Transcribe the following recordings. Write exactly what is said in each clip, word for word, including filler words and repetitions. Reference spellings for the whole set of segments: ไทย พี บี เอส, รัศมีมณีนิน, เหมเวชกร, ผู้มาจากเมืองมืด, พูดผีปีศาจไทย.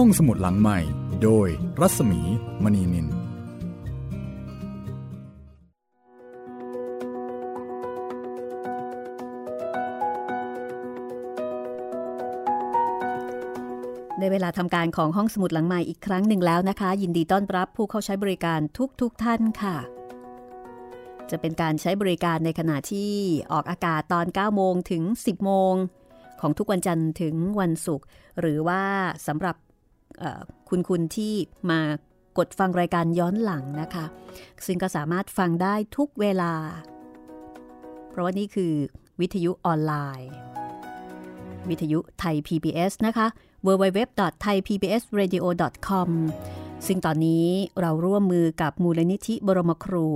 ห้องสมุดหลังใหม่โดยรัศมีมณีนินได้เวลาทำการของห้องสมุดหลังใหม่อีกครั้งหนึ่งแล้วนะคะยินดีต้อนรับผู้เข้าใช้บริการทุกทุกท่านค่ะจะเป็นการใช้บริการในขณะที่ออกอากาศตอนเก้าโมงถึงสิบโมงของทุกวันจันทร์ถึงวันศุกร์หรือว่าสำหรับคุณคุณที่มากดฟังรายการย้อนหลังนะคะซึ่งก็สามารถฟังได้ทุกเวลาเพราะว่านี่คือวิทยุออนไลน์วิทยุไทย พี บี เอส นะคะ ดับเบิลยู ดับเบิลยู ดับเบิลยู ดอท ไทย พี บี เอส เรดิโอ ดอท คอม ซึ่งตอนนี้เราร่วมมือกับมูลนิธิบรมครู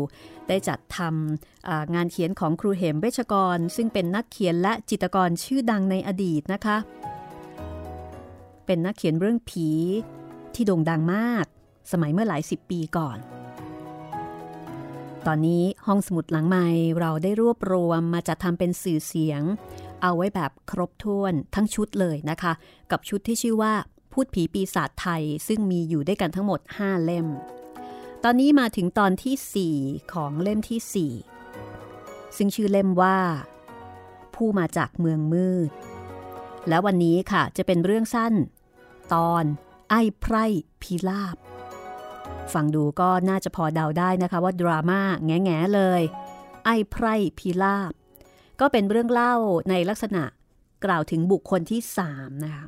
ได้จัดทำงานเขียนของครูเหมเวชกรซึ่งเป็นนักเขียนและจิตรกรชื่อดังในอดีตนะคะเป็นนักเขียนเรื่องผีที่โด่งดังมากสมัยเมื่อหลายสิบปีก่อนตอนนี้ห้องสมุดหลังไมค์เราได้รวบรวมมาจัดทำเป็นสื่อเสียงเอาไว้แบบครบถ้วนทั้งชุดเลยนะคะกับชุดที่ชื่อว่าพูดผีปีศาจไทยซึ่งมีอยู่ด้วยกันทั้งหมดห้าเล่มตอนนี้มาถึงตอนที่สี่ของเล่มที่สี่ซึ่งชื่อเล่มว่าผู้มาจากเมืองมืดและวันนี้ค่ะจะเป็นเรื่องสั้นตอนไอ้ไพร่พิราบฟังดูก็น่าจะพอเดาได้นะคะว่าดราม่าแง่ๆเลยไอ้ไพร่พิราบก็เป็นเรื่องเล่าในลักษณะกล่าวถึงบุคคลที่สามนะคะ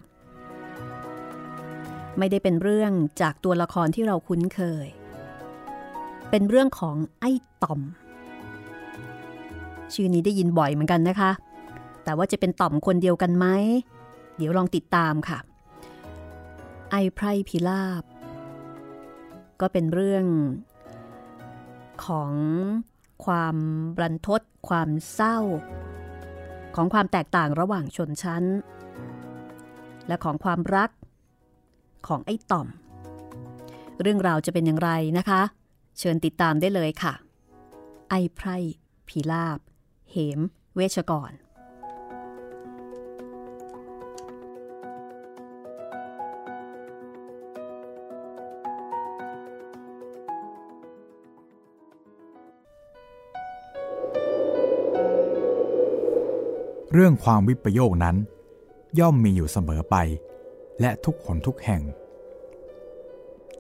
ไม่ได้เป็นเรื่องจากตัวละครที่เราคุ้นเคยเป็นเรื่องของไอ้ต่อมชื่อนี้ได้ยินบ่อยเหมือนกันนะคะแต่ว่าจะเป็นต่อมคนเดียวกันไหมเดี๋ยวลองติดตามค่ะไอ้ไพร่พิราบก็เป็นเรื่องของความรันทดความเศร้าของความแตกต่างระหว่างชนชั้นและของความรักของไอ้ต่อมเรื่องราวจะเป็นอย่างไรนะคะเชิญติดตามได้เลยค่ะไอ้ไพร่พิราบเหมเวชกรเรื่องความวิปโยคนั้นย่อมมีอยู่เสมอไปและทุกหนทุกแห่ง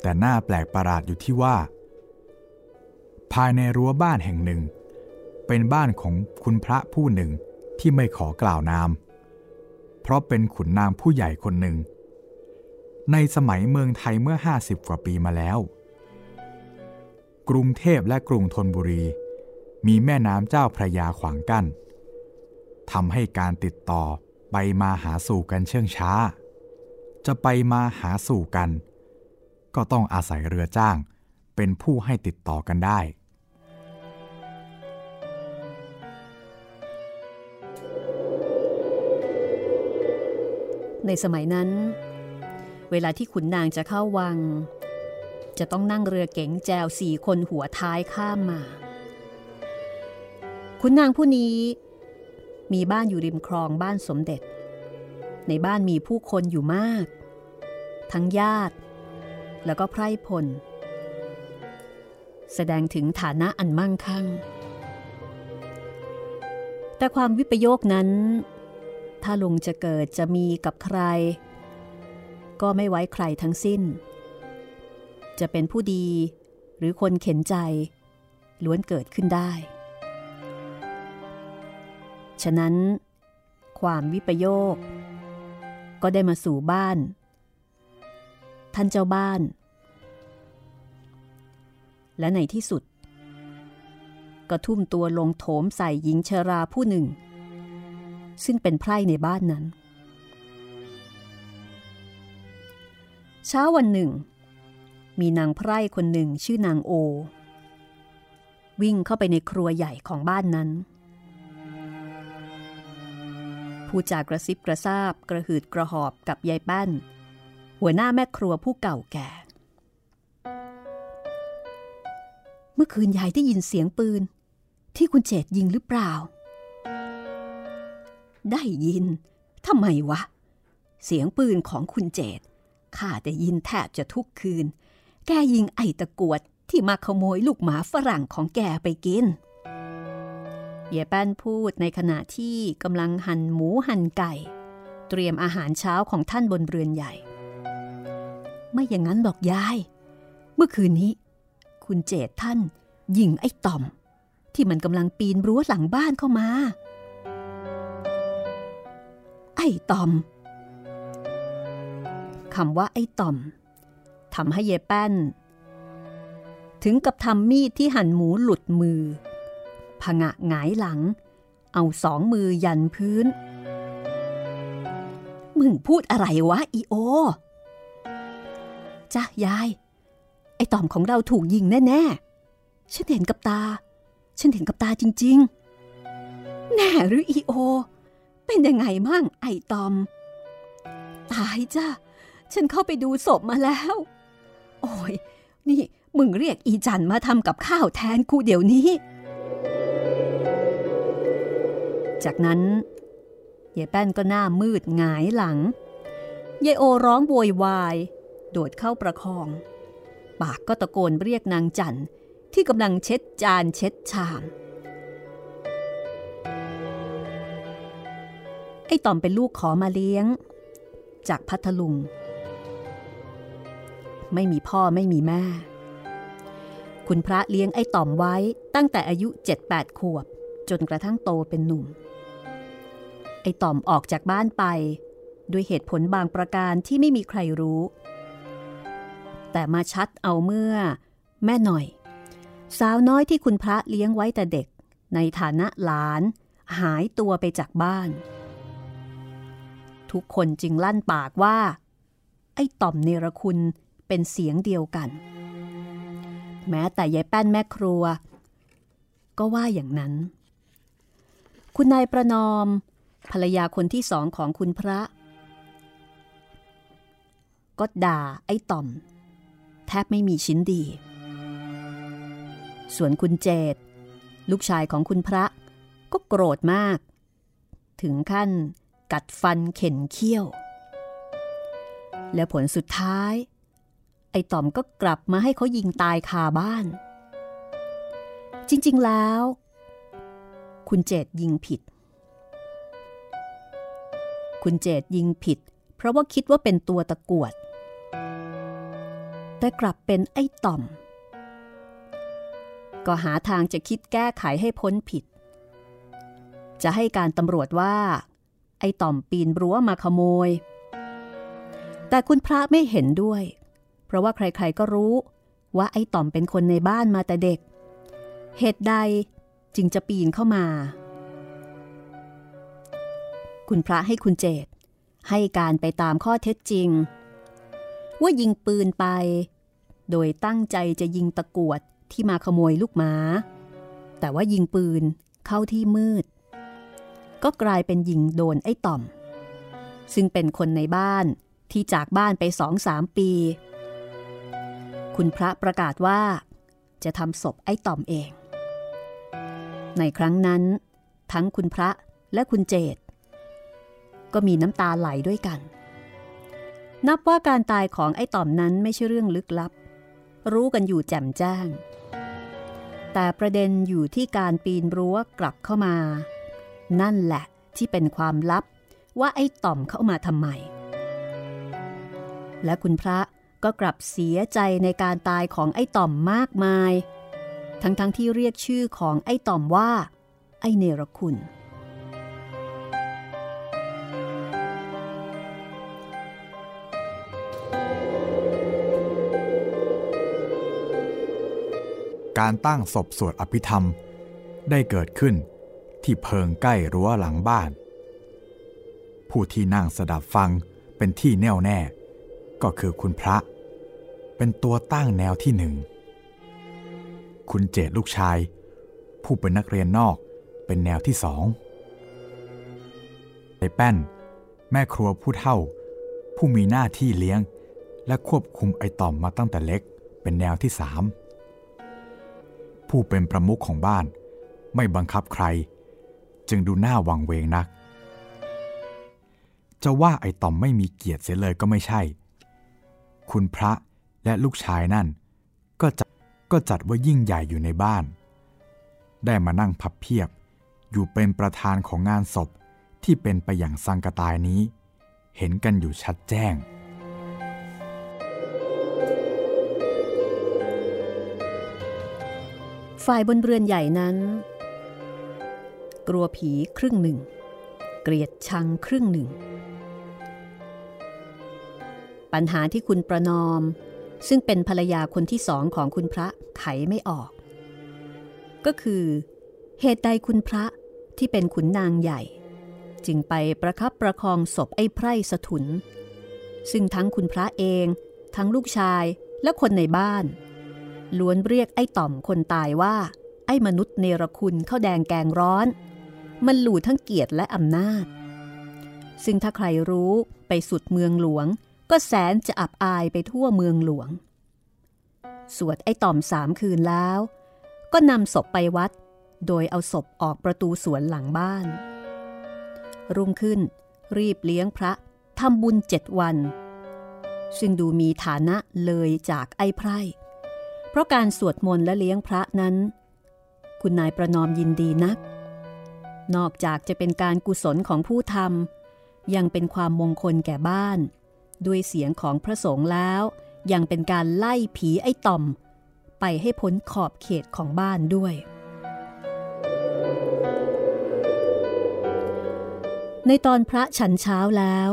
แต่น่าแปลกประหลาดอยู่ที่ว่าภายในรั้วบ้านแห่งหนึ่งเป็นบ้านของคุณพระผู้หนึ่งที่ไม่ขอกล่าวนามเพราะเป็นขุนนางผู้ใหญ่คนหนึ่งในสมัยเมืองไทยเมื่อห้าสิบกว่าปีมาแล้วกรุงเทพและกรุงธนบุรีมีแม่น้ำเจ้าพระยาขวางกั้นทำให้การติดต่อไปมาหาสู่กันเชื่องช้าจะไปมาหาสู่กันก็ต้องอาศัยเรือจ้างเป็นผู้ให้ติดต่อกันได้ในสมัยนั้นเวลาที่ขุนนางจะเข้าวังจะต้องนั่งเรือเก๋งแจวสี่คนหัวท้ายข้ามมาขุนนางผู้นี้มีบ้านอยู่ริมคลองบ้านสมเด็จในบ้านมีผู้คนอยู่มากทั้งญาติแล้วก็ไพร่พลแสดงถึงฐานะอันมั่งคั่งแต่ความวิปโยคนั้นถ้าลุงจะเกิดจะมีกับใครก็ไม่ไว้ใครทั้งสิ้นจะเป็นผู้ดีหรือคนเข็นใจล้วนเกิดขึ้นได้ฉะนั้นความวิปโยคก็ได้มาสู่บ้านท่านเจ้าบ้านและในที่สุดก็ทุ่มตัวลงโถมใส่หญิงชราผู้หนึ่งซึ่งเป็นไพร่ในบ้านนั้นเช้าวันหนึ่งมีนางไพร่คนหนึ่งชื่อนางโอวิ่งเข้าไปในครัวใหญ่ของบ้านนั้นผู้จากกระซิบกระซาบกระหืดกระหอบกับยายปั้นหัวหน้าแม่ครัวผู้เก่าแก่เมื่อคืนยายได้ยินเสียงปืนที่คุณเจตยิงหรือเปล่าได้ยินทำไมวะเสียงปืนของคุณเจต ข้าได้ยินแทบจะทุกคืนแกยิงไอ้ตะกวดที่มาขโมยลูกหมาฝรั่งของแกไปกินเย่แป้นพูดในขณะที่กำลังหั่นหมูหั่นไก่เตรียมอาหารเช้าของท่านบนเรือนใหญ่ไม่อย่างนั้นหรอกยายเมื่อคืนนี้คุณเจตท่านยิงไอ้ต่อมที่มันกำลังปีนรั้วหลังบ้านเข้ามาไอ้ต่อมคำว่าไอ้ต่อมทำให้เย่แป้นถึงกับทำมีดที่หั่นหมูหลุดมือผงะหงายหลังเอาสองมือยันพื้นมึงพูดอะไรวะอีโอจ้ายายไอ้ต่อมของเราถูกยิงแน่ๆฉันเห็นกับตาฉันเห็นกับตาจริงๆแน่หรืออีโอเป็นยังไงมั่งไอ้ต่อมตายจ้าฉันเข้าไปดูศพมาแล้วโอ้ยนี่มึงเรียกอีจันมาทำกับข้าวแทนกูเดี๋ยวนี้จากนั้นยายแป้นก็หน้ามืดหงายหลังยายโอร้องโวยวายโดดเข้าประคองปากก็ตะโกนเรียกนางจันที่กำลังเช็ดจานเช็ดชามไอ้ต่อมเป็นลูกขอมาเลี้ยงจากพัทลุงไม่มีพ่อไม่มีแม่คุณพระเลี้ยงไอ้ต่อมไว้ตั้งแต่อายุ เจ็ดแปด ขวบจนกระทั่งโตเป็นหนุ่มไอ้ต่อมออกจากบ้านไปด้วยเหตุผลบางประการที่ไม่มีใครรู้แต่มาชัดเอาเมื่อแม่หน่อยสาวน้อยที่คุณพระเลี้ยงไว้แต่เด็กในฐานะหลานหายตัวไปจากบ้านทุกคนจึงลั่นปากว่าไอ้ต่อมเนรคุณเป็นเสียงเดียวกันแม้แต่ยายแป้นแม่ครัวก็ว่าอย่างนั้นคุณนายประนอมภรรยาคนที่สองของคุณพระก็ด่าไอ้ต่อมแทบไม่มีชิ้นดีส่วนคุณเจตลูกชายของคุณพระก็โกรธมากถึงขั้นกัดฟันเข็นเขี้ยวและผลสุดท้ายไอ้ต่อมก็กลับมาให้เขายิงตายคาบ้านจริงๆแล้วคุณเจตยิงผิดคุณเจตยิงผิดเพราะว่าคิดว่าเป็นตัวตะกวดแต่กลับเป็นไอ้ต่อมก็หาทางจะคิดแก้ไขให้พ้นผิดจะให้การตำรวจว่าไอ้ต่อมปีนรั้วมาขโมยแต่คุณพระไม่เห็นด้วยเพราะว่าใครๆก็รู้ว่าไอ้ต่อมเป็นคนในบ้านมาแต่เด็กเหตุใดจึงจะปีนเข้ามาคุณพระให้คุณเจตให้การไปตามข้อเท็จจริงว่ายิงปืนไปโดยตั้งใจจะยิงตะกวดที่มาขโมยลูกหมาแต่ว่ายิงปืนเข้าที่มืดก็กลายเป็นยิงโดนไอ้ต่อมซึ่งเป็นคนในบ้านที่จากบ้านไป สองสาม ปีคุณพระประกาศว่าจะทำศพไอ้ต่อมเองในครั้งนั้นทั้งคุณพระและคุณเจตก็มีน้ำตาไหลด้วยกันนับว่าการตายของไอ้ต่อมนั้นไม่ใช่เรื่องลึกลับรู้กันอยู่แจ่มแจ้งแต่ประเด็นอยู่ที่การปีนรั้วกลับเข้ามานั่นแหละที่เป็นความลับว่าไอ้ต่อมเข้ามาทำไมและคุณพระก็กลับเสียใจในการตายของไอ้ต่อมมากมายทั้งๆ ท, ที่เรียกชื่อของไอ้ต่อมว่าไอ้เนรคุณการตั้งศพสวดอภิธรรมได้เกิดขึ้นที่เพิงใกล้รั้วหลังบ้านผู้ที่นั่งสดับฟังเป็นที่แน่วแน่ก็คือคุณพระเป็นตัวตั้งแนวที่หนึ่งคุณเจตลูกชายผู้เป็นนักเรียนนอกเป็นแนวที่สองไอ้แป้นแม่ครัวผู้เฒ่าผู้มีหน้าที่เลี้ยงและควบคุมไอ้ต่อมมาตั้งแต่เล็กเป็นแนวที่สามผู้เป็นประมุขของบ้านไม่บังคับใครจึงดูหน้าวังเวงนักจะว่าไอ้ต่อมไม่มีเกียรติเสียเลยก็ไม่ใช่ คุณพระและลูกชายนั่นก็จัดก็จัดว่ายิ่งใหญ่อยู่ในบ้านได้มานั่งพับเพียบอยู่เป็นประธานของงานศพที่เป็นไปอย่างสังกตายนี้เห็นกันอยู่ชัดแจ้งฝ่ายบนเรือนใหญ่นั้นกลัวผีครึ่งหนึ่งเกลียดชังครึ่งหนึ่งปัญหาที่คุณประนอมซึ่งเป็นภรรยาคนที่สองของคุณพระไขไม่ออกก็คือเหตุใดคุณพระที่เป็นขุนนางใหญ่จึงไปประคับประคองศพไอ้ไพร่สถุนซึ่งทั้งคุณพระเองทั้งลูกชายและคนในบ้านล้วนเรียกไอ้ต่อมคนตายว่าไอ้มนุษย์เนรคุณข้าวแดงแกงร้อนมันหลู่ทั้งเกียรติและอำนาจซึ่งถ้าใครรู้ไปสุดเมืองหลวงก็แสนจะอับอายไปทั่วเมืองหลวงสวดไอ้ต่อมสามคืนแล้วก็นำศพไปวัดโดยเอาศพออกประตูสวนหลังบ้านรุ่งขึ้นรีบเลี้ยงพระทำบุญเจ็ดวันซึ่งดูมีฐานะเลยจากไอ้ไพร่เพราะการสวดมนต์และเลี้ยงพระนั้นคุณนายประนอมยินดีนักนอกจากจะเป็นการกุศลของผู้ทำยังเป็นความมงคลแก่บ้านด้วยเสียงของพระสงฆ์แล้วยังเป็นการไล่ผีไอ้ต่อมไปให้พ้นขอบเขตของบ้านด้วยในตอนพระฉันเช้าแล้ว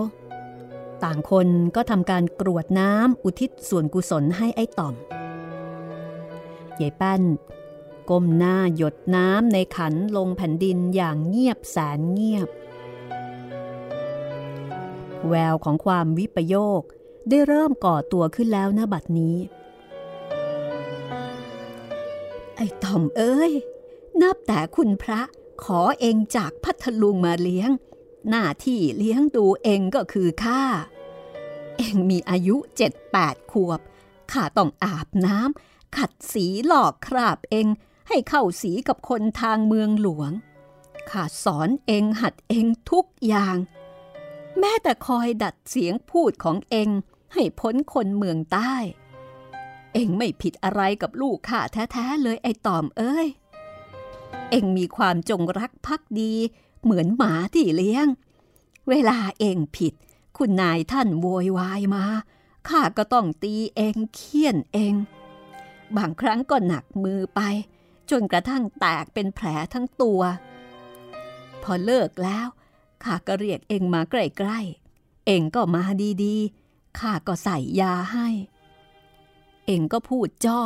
ต่างคนก็ทำการกรวดน้ำอุทิศส่วนกุศลให้ไอ้ต่อมยายแป้นก้มหน้าหยดน้ำในขันลงแผ่นดินอย่างเงียบแสนเงียบแววของความวิปโยคได้เริ่มก่อตัวขึ้นแล้วณบัดนี้ไอ้ต่อมเอ้ยนับแต่คุณพระขอเองจากพัทลุงมาเลี้ยงหน้าที่เลี้ยงดูเองก็คือข้าเองมีอายุ เจ็ดแปด ขวบข้าต้องอาบน้ำขัดสีหลอกคราบเองให้เข้าสีกับคนทางเมืองหลวงข้าสอนเองหัดเองทุกอย่างแม้แต่คอยดัดเสียงพูดของเองให้พ้นคนเมืองใต้เองไม่ผิดอะไรกับลูกข้าแท้ๆเลยไอ้ต่อมเอ้ยเองมีความจงรักภักดีเหมือนหมาที่เลี้ยงเวลาเองผิดคุณนายท่านโวยวายมาข้าก็ต้องตีเองเคี่ยนเองบางครั้งก็หนักมือไปจนกระทั่งแตกเป็นแผลทั้งตัวพอเลิกแล้วข้าก็เรียกเองมาใกล้ๆเองก็มาดีๆข้าก็ใส่ยาให้เองก็พูดจ้อ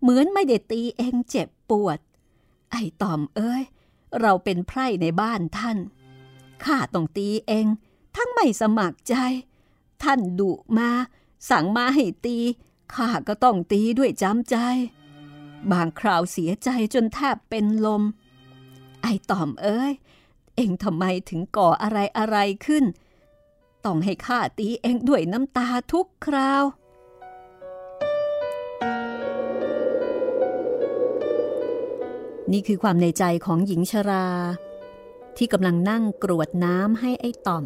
เหมือนไม่ได้ตีเองเจ็บปวดไอ้ต่อมเอ้ยเราเป็นไพร่ในบ้านท่านข้าต้องตีเองทั้งไม่สมัครใจท่านดุมาสั่งมาให้ตีข้าก็ต้องตีด้วยจำใจบางคราวเสียใจจนแทบเป็นลมไอ้ต่อมเอ้ยเอ็งทำไมถึงก่ออะไรอะไรขึ้นต้องให้ข้าตีเอ็งด้วยน้ำตาทุกคราวนี่คือความในใจของหญิงชราที่กำลังนั่งกรวดน้ำให้ไอ้ต่อม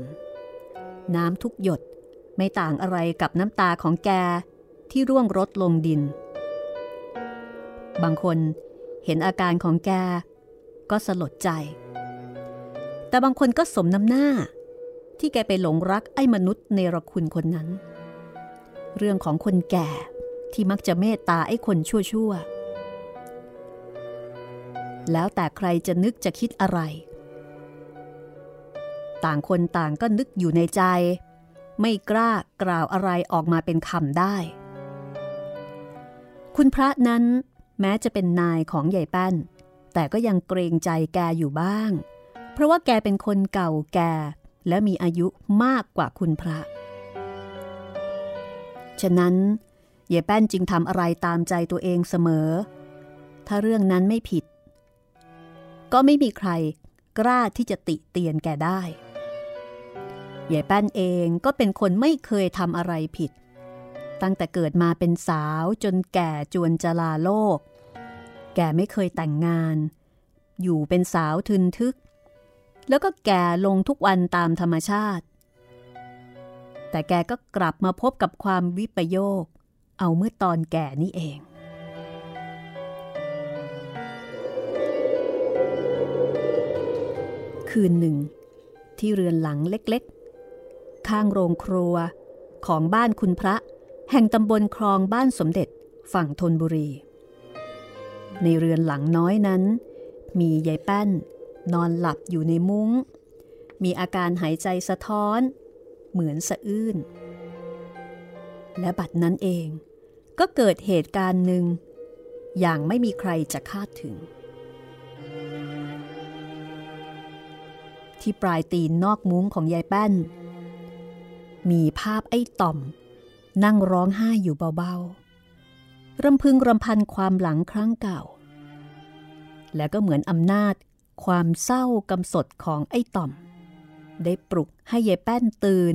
น้ำทุกหยดไม่ต่างอะไรกับน้ำตาของแกที่ร่วงรถลงดินบางคนเห็นอาการของแกก็สลดใจแต่บางคนก็สมน้ำหน้าที่แกไปหลงรักไอ้มนุษย์เนรคุณคนนั้นเรื่องของคนแก่ที่มักจะเมตตาไอ้คนชั่วๆแล้วแต่ใครจะนึกจะคิดอะไรต่างคนต่างก็นึกอยู่ในใจไม่กล้ากล่าวอะไรออกมาเป็นคำได้คุณพระนั้นแม้จะเป็นนายของยายแป้นแต่ก็ยังเกรงใจแกอยู่บ้างเพราะว่าแกเป็นคนเก่าแก่และมีอายุมากกว่าคุณพระฉะนั้นยายแป้นจึงทำอะไรตามใจตัวเองเสมอถ้าเรื่องนั้นไม่ผิดก็ไม่มีใครกล้าที่จะติเตียนแกได้ยายแป้นเองก็เป็นคนไม่เคยทำอะไรผิดตั้งแต่เกิดมาเป็นสาวจนแก่จวนจะลาโลกแกไม่เคยแต่งงานอยู่เป็นสาวทึนทึกแล้วก็แก่ลงทุกวันตามธรรมชาติ แต่แกก็กลับมาพบกับความวิปโยคเอาเมื่อตอนแก่นี่เองคืนหนึ่งที่เรือนหลังเล็กๆข้างโรงครัวของบ้านคุณพระแห่งตำบลคลองบ้านสมเด็จฝั่งธนบุรีในเรือนหลังน้อยนั้นมียายแป้นนอนหลับอยู่ในมุ้งมีอาการหายใจสะท้อนเหมือนสะอื้นและบัดนั้นเองก็เกิดเหตุการณ์หนึ่งอย่างไม่มีใครจะคาดถึงที่ปลายตีนนอกมุ้งของยายแป้นมีภาพไอ้ต่อมนั่งร้องไห้อยู่เบาๆรำพึงรำพันความหลังครั้งเก่าและก็เหมือนอำนาจความเศร้ากำสดของไอ้ต่อมได้ปลุกให้ยายแป้นตื่น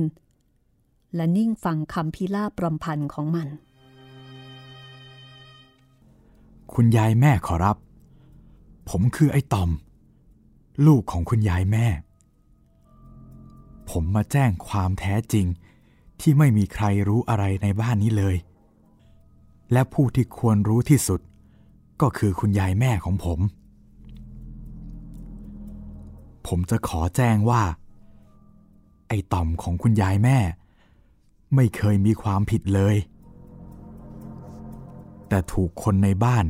และนิ่งฟังคำพิลาปรำพันของมันคุณยายแม่ขอรับผมคือไอ้ต่อมลูกของคุณยายแม่ผมมาแจ้งความแท้จริงที่ไม่มีใครรู้อะไรในบ้านนี้เลยและผู้ที่ควรรู้ที่สุดก็คือคุณยายแม่ของผมผมจะขอแจ้งว่าไอ้ต่อมของคุณยายแม่ไม่เคยมีความผิดเลยแต่ถูกคนในบ้าน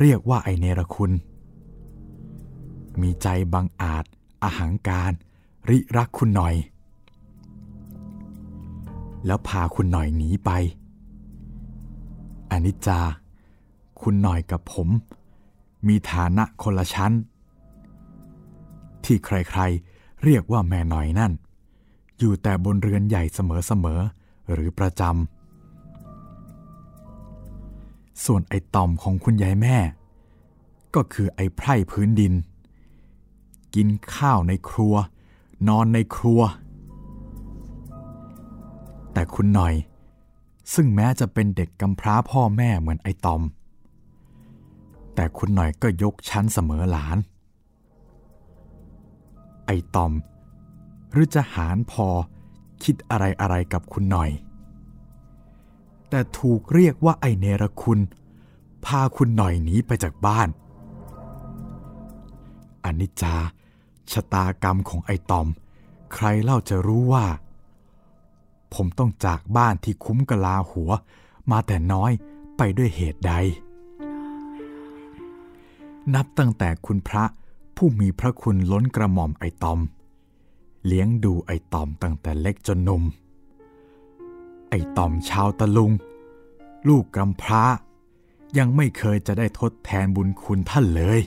เรียกว่าไอ้เนรคุณมีใจบังอาจอหังการริรักคุณหน่อยแล้วพาคุณหน่อยหนีไปอนิจจาคุณหน่อยกับผมมีฐานะคนละชั้นที่ใครๆเรียกว่าแม่หน่อยนั่นอยู่แต่บนเรือนใหญ่เสมอๆหรือประจำส่วนไอ้ต่อมของคุณยายแม่ก็คือไอ้ไพร่พื้นดินกินข้าวในครัวนอนในครัวแต่คุณหน่อยซึ่งแม้จะเป็นเด็กกำพร้าพ่อแม่เหมือนไอ้ตอมแต่คุณหน่อยก็ยกชั้นเสมอหลานไอ้ตอมหรือจะหารพอคิดอะไรอะไรกับคุณหน่อยแต่ถูกเรียกว่าไอ้เนรคุณพาคุณหน่อยหนีไปจากบ้านอนิจจาชะตากรรมของไอ้ตอมใครเล่าจะรู้ว่าผมต้องจากบ้านที่คุ้มกะลาหัวมาแต่น้อยไปด้วยเหตุใดนับตั้งแต่คุณพระผู้มีพระคุณล้นกระหม่อมไอ้ตอมเลี้ยงดูไอ้ตอมตั้งแต่เล็กจนหนุ่มไอ้ตอมชาวตะลุงลูกกำพร้ายังไม่เคยจะได้ทดแทนบุญคุณท่านเลย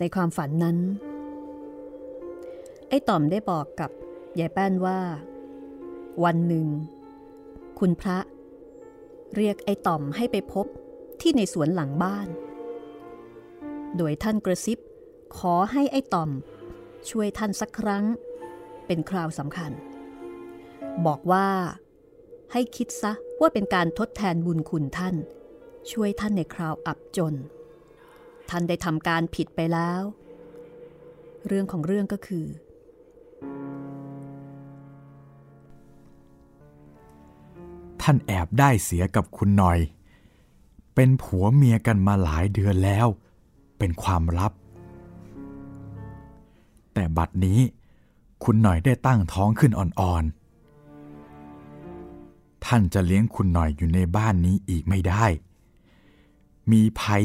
ในความฝันนั้นไอ้ต่อมได้บอกกับยายแป้นว่าวันหนึ่งคุณพระเรียกไอ้ต่อมให้ไปพบที่ในสวนหลังบ้านโดยท่านกระซิบขอให้ไอ้ต่อมช่วยท่านสักครั้งเป็นคราวสำคัญบอกว่าให้คิดซะว่าเป็นการทดแทนบุญคุณท่านช่วยท่านในคราวอับจนท่านได้ทำการผิดไปแล้วเรื่องของเรื่องก็คือท่านแอบได้เสียกับคุณหน่อยเป็นผัวเมียกันมาหลายเดือนแล้วเป็นความลับแต่บัดนี้คุณหน่อยได้ตั้งท้องขึ้นอ่อนๆท่านจะเลี้ยงคุณหน่อยอยู่ในบ้านนี้อีกไม่ได้มีภัย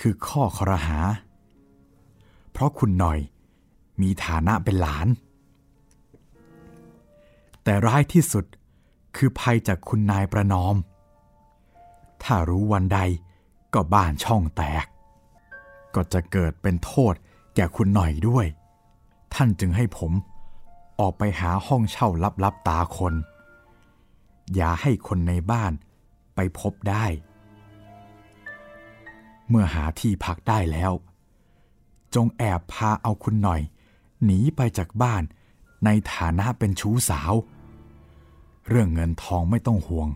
คือข้อครหาเพราะคุณหน่อยมีฐานะเป็นหลานแต่ร้ายที่สุดคือภัยจากคุณนายประนอมถ้ารู้วันใดก็บ้านช่องแตกก็จะเกิดเป็นโทษแก่คุณหน่อยด้วยท่านจึงให้ผมออกไปหาห้องเช่าลับๆตาคนอย่าให้คนในบ้านไปพบได้เมื่อหาที่พักได้แล้วจงแอบพาเอาคุณหน่อยหนีไปจากบ้านในฐานะเป็นชู้สาวเรื่องเงินทองไม่ต้องห่วง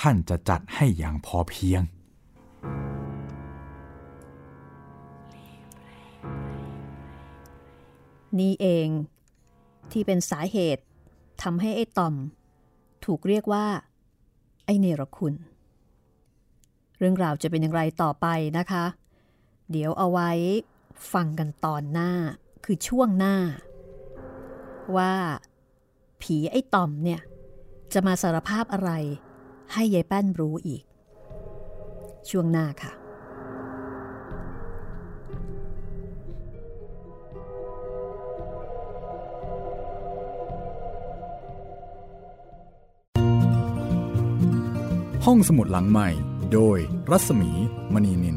ท่านจะจัดให้อย่างพอเพียงนี่เองที่เป็นสาเหตุทำให้ไอ้ต่อมถูกเรียกว่าไอ้เนรคุณเรื่องราวจะเป็นอย่างไรต่อไปนะคะเดี๋ยวเอาไว้ฟังกันตอนหน้าคือช่วงหน้าว่าผีไอ้ต่อมเนี่ยจะมาสารภาพอะไรให้ยายแป้นรู้อีกช่วงหน้าค่ะห้องสมุดหลังใหม่โดยรัศมีมณีนิน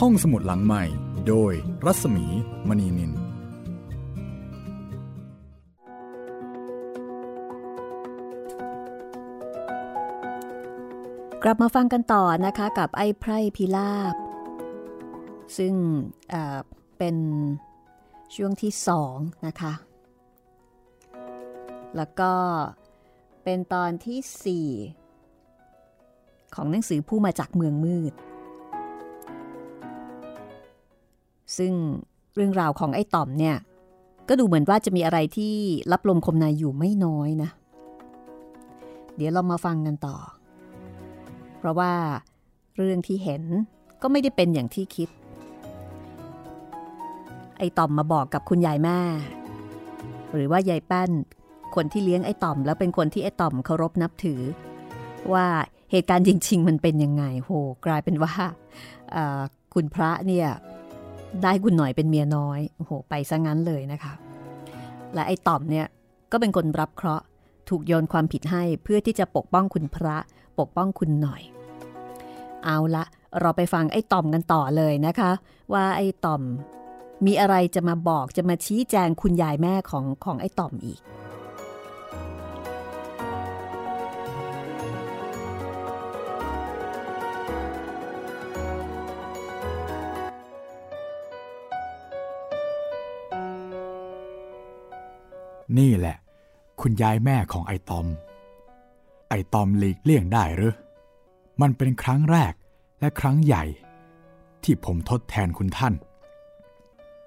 ห้องสมุดหลังใหม่โดยรัศมีมณีนินกลับมาฟังกันต่อนะคะกับไอ้ไพร่พิราบซึ่ง เอ่อ เป็นช่วงที่สองนะคะแล้วก็เป็นตอนที่สี่ของหนังสือผู้มาจากเมืองมืดซึ่งเรื่องราวของไอ้ต่อมเนี่ยก็ดูเหมือนว่าจะมีอะไรที่ลับลมคมในอยู่ไม่น้อยนะเดี๋ยวเรามาฟังกันต่อเพราะว่าเรื่องที่เห็นก็ไม่ได้เป็นอย่างที่คิดไอ้ต่อมมาบอกกับคุณยายแม่หรือว่ายายแป้นคนที่เลี้ยงไอ้ต่อมแล้วเป็นคนที่ไอ้ต่อมเคารพนับถือว่าเหตุการณ์จริงๆมันเป็นยังไงโหกลายเป็นว่าคุณพระเนี่ยได้คุณหน่อยเป็นเมียน้อยโหไปซะงั้นเลยนะคะและไอ้ต่อมเนี่ยก็เป็นคนรับเคราะห์ถูกโยนความผิดให้เพื่อที่จะปกป้องคุณพระปกป้องคุณหน่อยเอาละเราไปฟังไอ้ต่อมกันต่อเลยนะคะว่าไอ้ต่อมมีอะไรจะมาบอกจะมาชี้แจงคุณยายแม่ของของไอ้ต่อมอีกนี่แหละคุณยายแม่ของไอ้ตอมไอ้ตอมหลีกเลี่ยงได้หรือมันเป็นครั้งแรกและครั้งใหญ่ที่ผมทดแทนคุณท่าน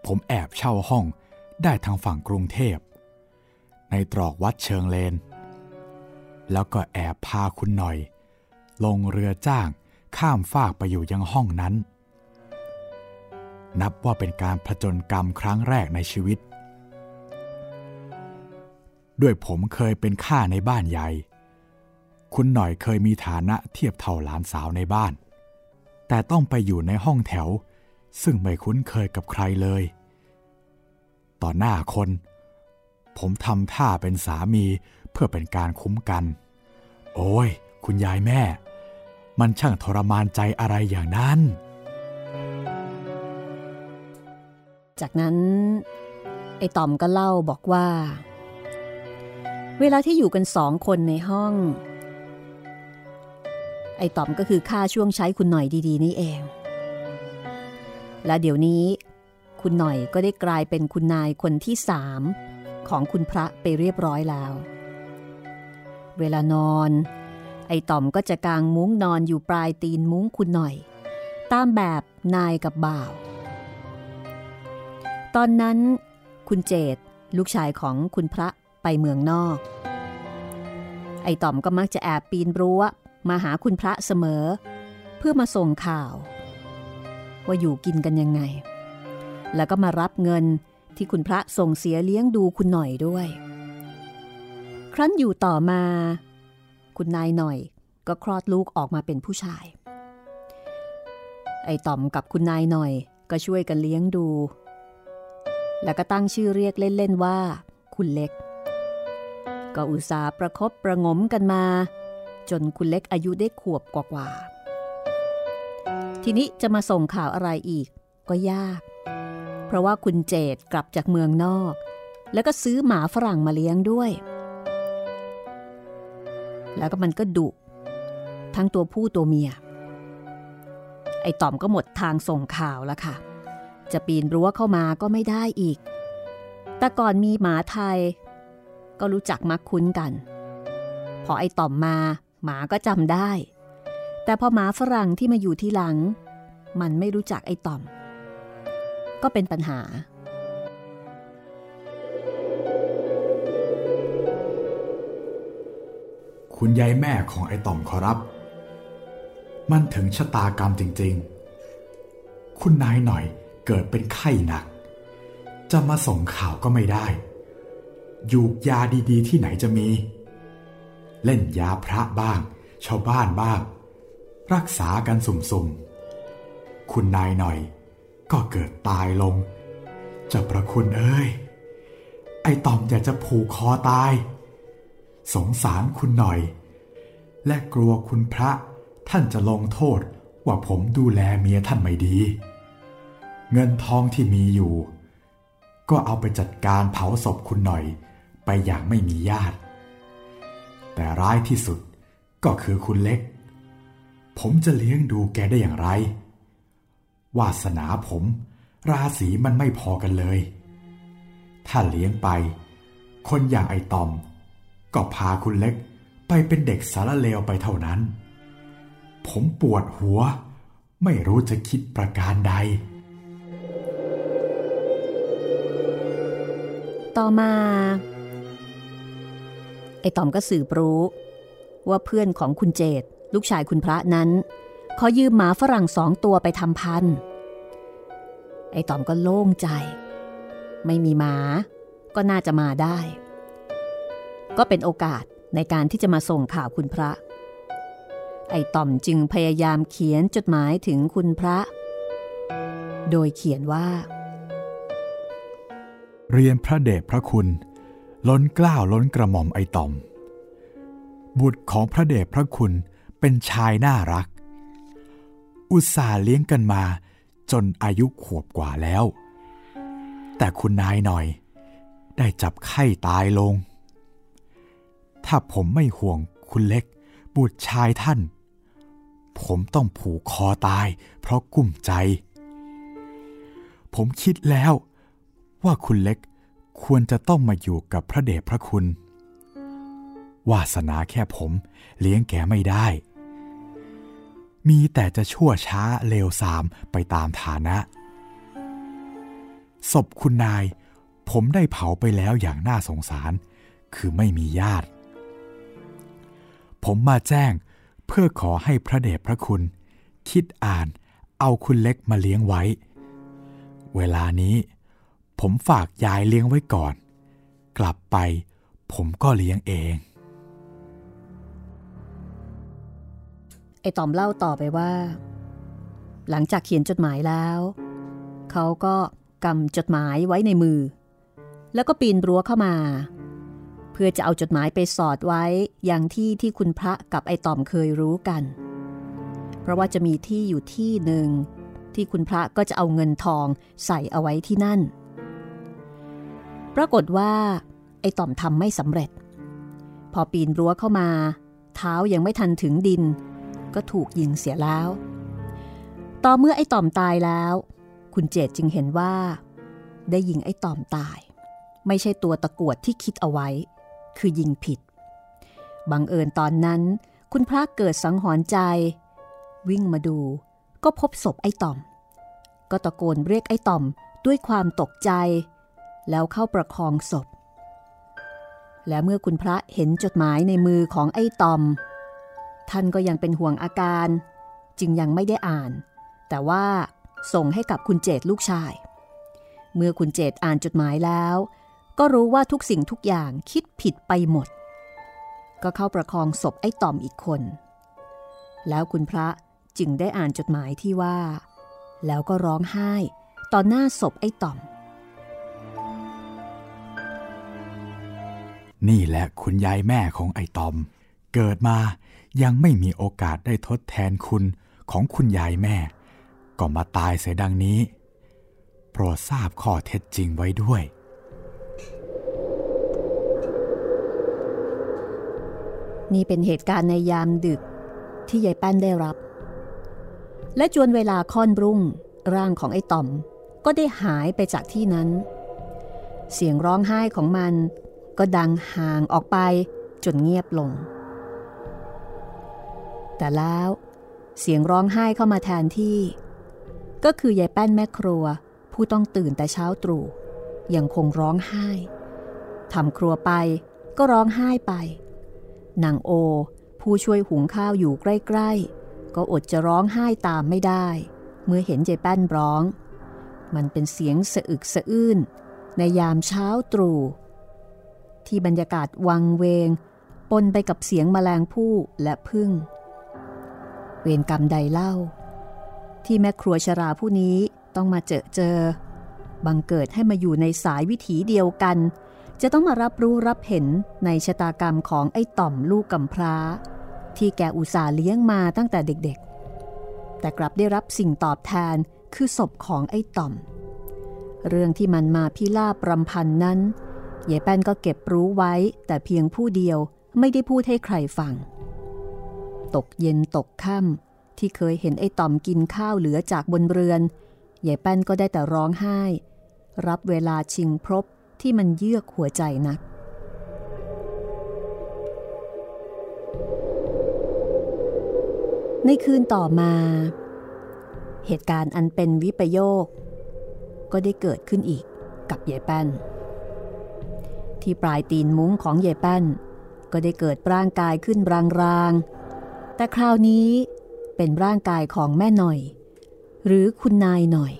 ผมแอบเช่าห้องได้ทางฝั่งกรุงเทพในตรอกวัดเชิงเลนแล้วก็แอบพาคุณหน่อยลงเรือจ้างข้ามฟากไปอยู่ยังห้องนั้นนับว่าเป็นการผจญกรรมครั้งแรกในชีวิตด้วยผมเคยเป็นข้าในบ้านใหญ่คุณหน่อยเคยมีฐานะเทียบเท่าหลานสาวในบ้านแต่ต้องไปอยู่ในห้องแถวซึ่งไม่คุ้นเคยกับใครเลยต่อหน้าคนผมทำท่าเป็นสามีเพื่อเป็นการคุ้มกันโอ้ยคุณยายแม่มันช่างทรมานใจอะไรอย่างนั้นจากนั้นไอ้ต่อมก็เล่าบอกว่าเวลาที่อยู่กันสองคนในห้องไอ้ต่อมก็คือค่าช่วงใช้คุณหน่อยดีๆนี่เองและเดี๋ยวนี้คุณหน่อยก็ได้กลายเป็นคุณนายคนที่สามของคุณพระไปเรียบร้อยแล้วเวลานอนไอ้ต่อมก็จะกางมุ้งนอนอยู่ปลายตีนมุ้งคุณหน่อยตามแบบนายกับบ่าวตอนนั้นคุณเจตลูกชายของคุณพระไปเมืองนอกไอ้ต่อมก็มักจะแอบปีนรั้วมาหาคุณพระเสมอเพื่อมาส่งข่าวว่าอยู่กินกันยังไงแล้วก็มารับเงินที่คุณพระส่งเสียเลี้ยงดูคุณหน่อยด้วยครั้นอยู่ต่อมาคุณนายหน่อยก็คลอดลูกออกมาเป็นผู้ชายไอ้ต่อมกับคุณนายหน่อยก็ช่วยกันเลี้ยงดูแล้วก็ตั้งชื่อเรียกเล่นๆว่าคุณเล็กก็อุตส่าห์ประคบประงมกันมาจนคุณเล็กอายุได้ขวบกว่าๆทีนี้จะมาส่งข่าวอะไรอีกก็ยากเพราะว่าคุณเจตกลับจากเมืองนอกแล้วก็ซื้อหมาฝรั่งมาเลี้ยงด้วยแล้วก็มันก็ดุทั้งตัวผู้ตัวเมียไอ้ต่อมก็หมดทางส่งข่าวแล้วค่ะจะปีนรั้วเข้ามาก็ไม่ได้อีกแต่ก่อนมีหมาไทย ก็รู้จักมักคุ้นกันพอไอ้ต่อมมาหมาก็จำได้แต่พอหมาฝรั่งที่มาอยู่ที่หลังมันไม่รู้จักไอ้ต่อมก็เป็นปัญหาคุณยายแม่ของไอ้ต่อมขอรับมันถึงชะตากรรมจริงๆคุณนายหน่อยเกิดเป็นไข้หนักจะมาส่งข่าวก็ไม่ได้ยูกยาดีๆที่ไหนจะมีเล่นยาพระบ้างชาวบ้านบ้างรักษากันสุ่มๆคุณนายหน่อยก็เกิดตายลงจะประคุณเอ้ยไอ้ต่อมอยากจะผูกคอตายสงสารคุณหน่อยและกลัวคุณพระท่านจะลงโทษว่าผมดูแลเมียท่านไม่ดีเงินทองที่มีอยู่ก็เอาไปจัดการเผาศพคุณหน่อยไปอย่างไม่มีญาติแต่ร้ายที่สุดก็คือคุณเล็กผมจะเลี้ยงดูแกได้อย่างไรวาสนาผมราศีมันไม่พอกันเลยถ้าเลี้ยงไปคนอย่างไอ้ต่อมก็พาคุณเล็กไปเป็นเด็กสารเลวไปเท่านั้นผมปวดหัวไม่รู้จะคิดประการใดต่อมาไอ้ต่อมก็สืบรู้ว่าเพื่อนของคุณเจตลูกชายคุณพระนั้นขอยืมหมาฝรั่งสองตัวไปทำพันธุ์ไอ้ต่อมก็โล่งใจไม่มีหมาก็น่าจะมาได้ก็เป็นโอกาสในการที่จะมาส่งข่าวคุณพระไอ้ต่อมจึงพยายามเขียนจดหมายถึงคุณพระโดยเขียนว่าเรียนพระเดชพระคุณล้นเกล้าล้นกระหม่อมไอ้ต่อมบุตรของพระเดชพระคุณเป็นชายน่ารักอุตส่าห์เลี้ยงกันมาจนอายุขวบกว่าแล้วแต่คุณนายหน่อยได้จับไข้ตายลงถ้าผมไม่ห่วงคุณเล็กบุตรชายท่านผมต้องผูกคอตายเพราะกุ้มใจผมคิดแล้วว่าคุณเล็กควรจะต้องมาอยู่กับพระเดชพระคุณวาสนาแค่ผมเลี้ยงแกไม่ได้มีแต่จะชั่วช้าเลวทรามไปตามฐานะศพคุณนายผมได้เผาไปแล้วอย่างน่าสงสารคือไม่มีญาติผมมาแจ้งเพื่อขอให้พระเดชพระคุณคิดอ่านเอาคุณเล็กมาเลี้ยงไว้เวลานี้ผมฝากยายเลี้ยงไว้ก่อนกลับไปผมก็เลี้ยงเองไอ้ต่อมเล่าต่อไปว่าหลังจากเขียนจดหมายแล้วเขาก็กำจดหมายไว้ในมือแล้วก็ปีนรั้วเข้ามาเพื่อจะเอาจดหมายไปสอดไว้อย่างที่ที่คุณพระกับไอ้ต่อมเคยรู้กันเพราะว่าจะมีที่อยู่ที่หนึ่งที่คุณพระก็จะเอาเงินทองใส่เอาไว้ที่นั่นปรากฏว่าไอ้ต่อมทำไม่สำเร็จพอปีนรั้วเข้ามาเท้ายังไม่ทันถึงดินก็ถูกยิงเสียแล้วต่อเมื่อไอ้ต่อมตายแล้วคุณเจตจึงเห็นว่าได้ยิงไอ้ต่อมตายไม่ใช่ตัวตะกวดที่คิดเอาไว้คือยิงผิดบังเอิญตอนนั้นคุณพระเกิดสังหรณ์ใจวิ่งมาดูก็พบศพไอ้ต่อมก็ตะโกนเรียกไอ้ต่อมด้วยความตกใจแล้วเข้าประคองศพและเมื่อคุณพระเห็นจดหมายในมือของไอ้ต่อมท่านก็ยังเป็นห่วงอาการจึงยังไม่ได้อ่านแต่ว่าส่งให้กับคุณเจตลูกชายเมื่อคุณเจตอ่านจดหมายแล้วก็รู้ว่าทุกสิ่งทุกอย่างคิดผิดไปหมดก็เข้าประคองศพไอ้ต่อมอีกคนแล้วคุณพระจึงได้อ่านจดหมายที่ว่าแล้วก็ร้องไห้ต่อหน้าศพไอ้ต่อมนี่แหละคุณยายแม่ของไอ้ต่อมเกิดมายังไม่มีโอกาสได้ทดแทนคุณของคุณยายแม่ก็มาตายเสียดังนี้โปรดทราบข้อเท็จจริงไว้ด้วยนี่เป็นเหตุการณ์ในยามดึกที่ยายแป้นได้รับและจวนเวลาค่อนรุ่งร่างของไอ้ต่อมก็ได้หายไปจากที่นั้นเสียงร้องไห้ของมัน ก็ดังห่างออกไปจนเงียบลงแต่แล้วเสียงร้องไห้เข้ามาแทนที่ก็คือยายแป้นแม่ครัวผู้ต้องตื่นแต่เช้าตรู่ยังคงร้องไห้ทำครัวไปก็ร้องไห้ไปนางโอผู้ช่วยหุงข้าวอยู่ใกล้ๆก็อดจะร้องไห้ตามไม่ได้เมื่อเห็นยายแป้นร้องมันเป็นเสียงสะอึกสะอื้นในยามเช้าตรู่ที่บรรยากาศวังเวงปนไปกับเสียงแมลงภู่และผึ้งเวรกรรมใดเล่าที่แม่ครัวชราผู้นี้ต้องมาเจอเจอบังเกิดให้มาอยู่ในสายวิถีเดียวกันจะต้องมารับรู้รับเห็นในชะตากรรมของไอ้ต่อมลูกกำพร้าที่แกอุตส่าห์เลี้ยงมาตั้งแต่เด็กๆแต่กลับได้รับสิ่งตอบแทนคือศพของไอ้ต่อมเรื่องที่มันมาพิราบรำพันนั้นยายแป้นก็เก็บรู้ไว้แต่เพียงผู้เดียวไม่ได้พูดให้ใครฟังตกเย็นตกค่ำที่เคยเห็นไอ้ต่อมกินข้าวเหลือจากบนเรือนยายแป้นก็ได้แต่ร้องไห้รับเวลาชิงพรบที่มันเยือกหัวใจนักในคืนต่อมาเหตุการณ์อันเป็นวิปโยคก็ได้เกิดขึ้นอีกกับยายแป้นที่ปลายตีนมุ้งของยายแป้นก็ได้เกิดร่างกายขึ้นรางๆแต่คราวนี้เป็นร่างกายของแม่หน่อยหรือคุณนายหน่อย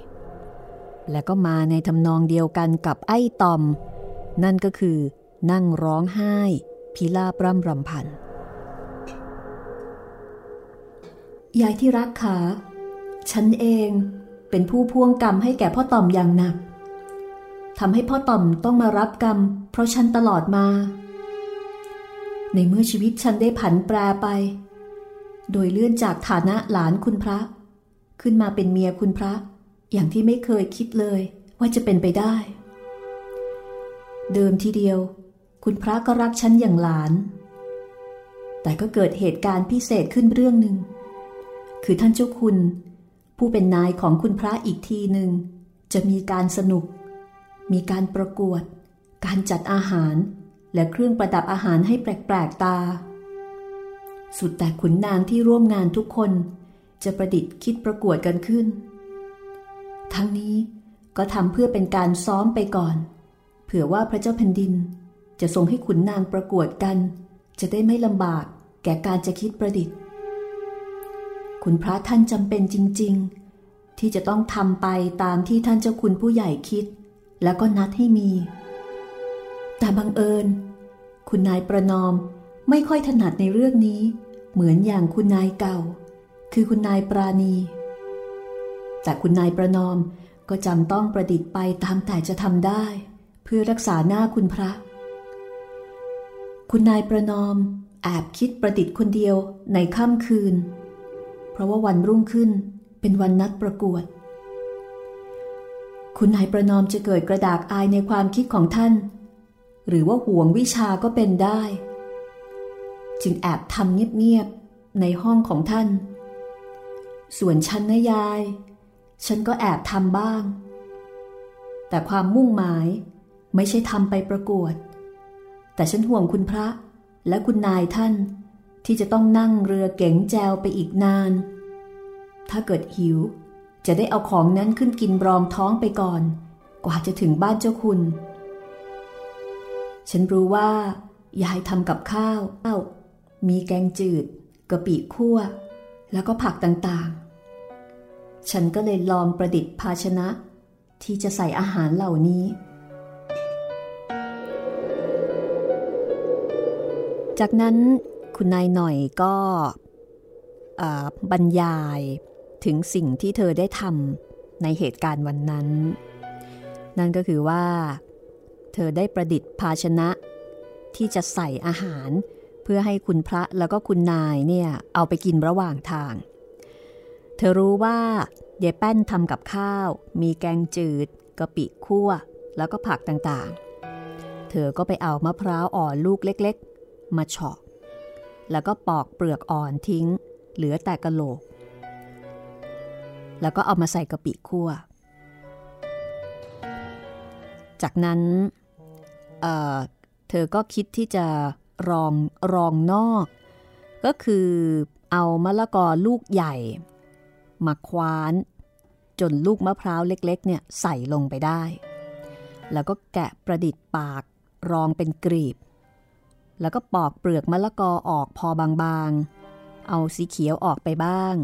และก็มาในทำนองเดียวกันกับไอ้ตอมนั่นก็คือนั่งร้องไห้พิลาปร่ำรำพันยายที่รักขาฉันเองเป็นผู้พ่วงกรรมให้แก่พ่อตอมอย่างหนักทำให้พ่อตอมต้องมารับกรรมเพราะฉันตลอดมาในเมื่อชีวิตฉันได้ผันแปรไปโดยเลื่อนจากฐานะหลานคุณพระขึ้นมาเป็นเมียคุณพระอย่างที่ไม่เคยคิดเลยว่าจะเป็นไปได้เดิมทีเดียวคุณพระก็รักฉันอย่างหลานแต่ก็เกิดเหตุการณ์พิเศษขึ้นเรื่องหนึ่งคือท่านเจ้าคุณผู้เป็นนายของคุณพระอีกทีหนึ่งจะมีการสนุกมีการประกวดการจัดอาหารและเครื่องประดับอาหารให้แปลกๆตาสุดแต่ขุนนางที่ร่วมงานทุกคนจะประดิษฐ์คิดประกวดกันขึ้นทั้งนี้ก็ทำเพื่อเป็นการซ้อมไปก่อนเผื่อว่าพระเจ้าแผ่นดินจะทรงให้ขุนนางประกวดกันจะได้ไม่ลำบากแก่การจะคิดประดิษฐ์คุณพระท่านจำเป็นจริงๆที่จะต้องทำไปตามที่ท่านเจ้าคุณผู้ใหญ่คิดแล้วก็นัดให้มีแต่บังเอิญคุณนายประนอมไม่ค่อยถนัดในเรื่องนี้เหมือนอย่างคุณนายเก่าคือคุณนายปราณีแต่คุณนายประนอมก็จำต้องประดิษฐ์ไปตามแต่จะทำได้เพื่อรักษาหน้าคุณพระคุณนายประนอมแอบคิดประดิษฐ์คนเดียวในค่ำคืนเพราะว่าวันรุ่งขึ้นเป็นวันนัดประกวดคุณนายประนอมจะเกิดกระดากอายในความคิดของท่านหรือว่าห่วงวิชาก็เป็นได้จึงแอบทำเงียบๆในห้องของท่านส่วนฉันนะยายฉันก็แอบทำบ้างแต่ความมุ่งหมายไม่ใช่ทำไปประกวดแต่ฉันห่วงคุณพระและคุณนายท่านที่จะต้องนั่งเรือเก๋งแจวไปอีกนานถ้าเกิดหิวจะได้เอาของนั้นขึ้นกินรองท้องไปก่อนกว่าจะถึงบ้านเจ้าคุณฉันรู้ว่ายายทำกับข้าวมีแกงจืดกะปิคั่วแล้วก็ผักต่างๆฉันก็เลยลองประดิษฐ์ภาชนะที่จะใส่อาหารเหล่านี้จากนั้นคุณนายหน่อยก็บรรยายถึงสิ่งที่เธอได้ทำในเหตุการณ์วันนั้นนั่นก็คือว่าเธอได้ประดิษฐ์ภาชนะที่จะใส่อาหารเพื่อให้คุณพระแล้วก็คุณนายเนี่ยเอาไปกินระหว่างทางเธอรู้ว่ายายแป้นทำกับข้าวมีแกงจืดกะปิคั่วแล้วก็ผักต่างๆเธอก็ไปเอามะพร้าวอ่อนลูกเล็กๆมาเฉาะแล้วก็ปอกเปลือกอ่อนทิ้งเหลือแต่กะโหลกแล้วก็เอามาใส่กะปิคั่วจากนั้น เอ่อ เธ ธอก็คิดที่จะรองรองนอกก็คือเอามะละกอลูกใหญ่มาคว้านจนลูกมะพร้าวเล็กๆเนี่ยใส่ลงไปได้แล้วก็แกะประดิษฐ์ปากรองเป็นกรีบแล้วก็ปอกเปลือกมะละกอออกพอบางๆเอาสีเขียวออกไปบ้าง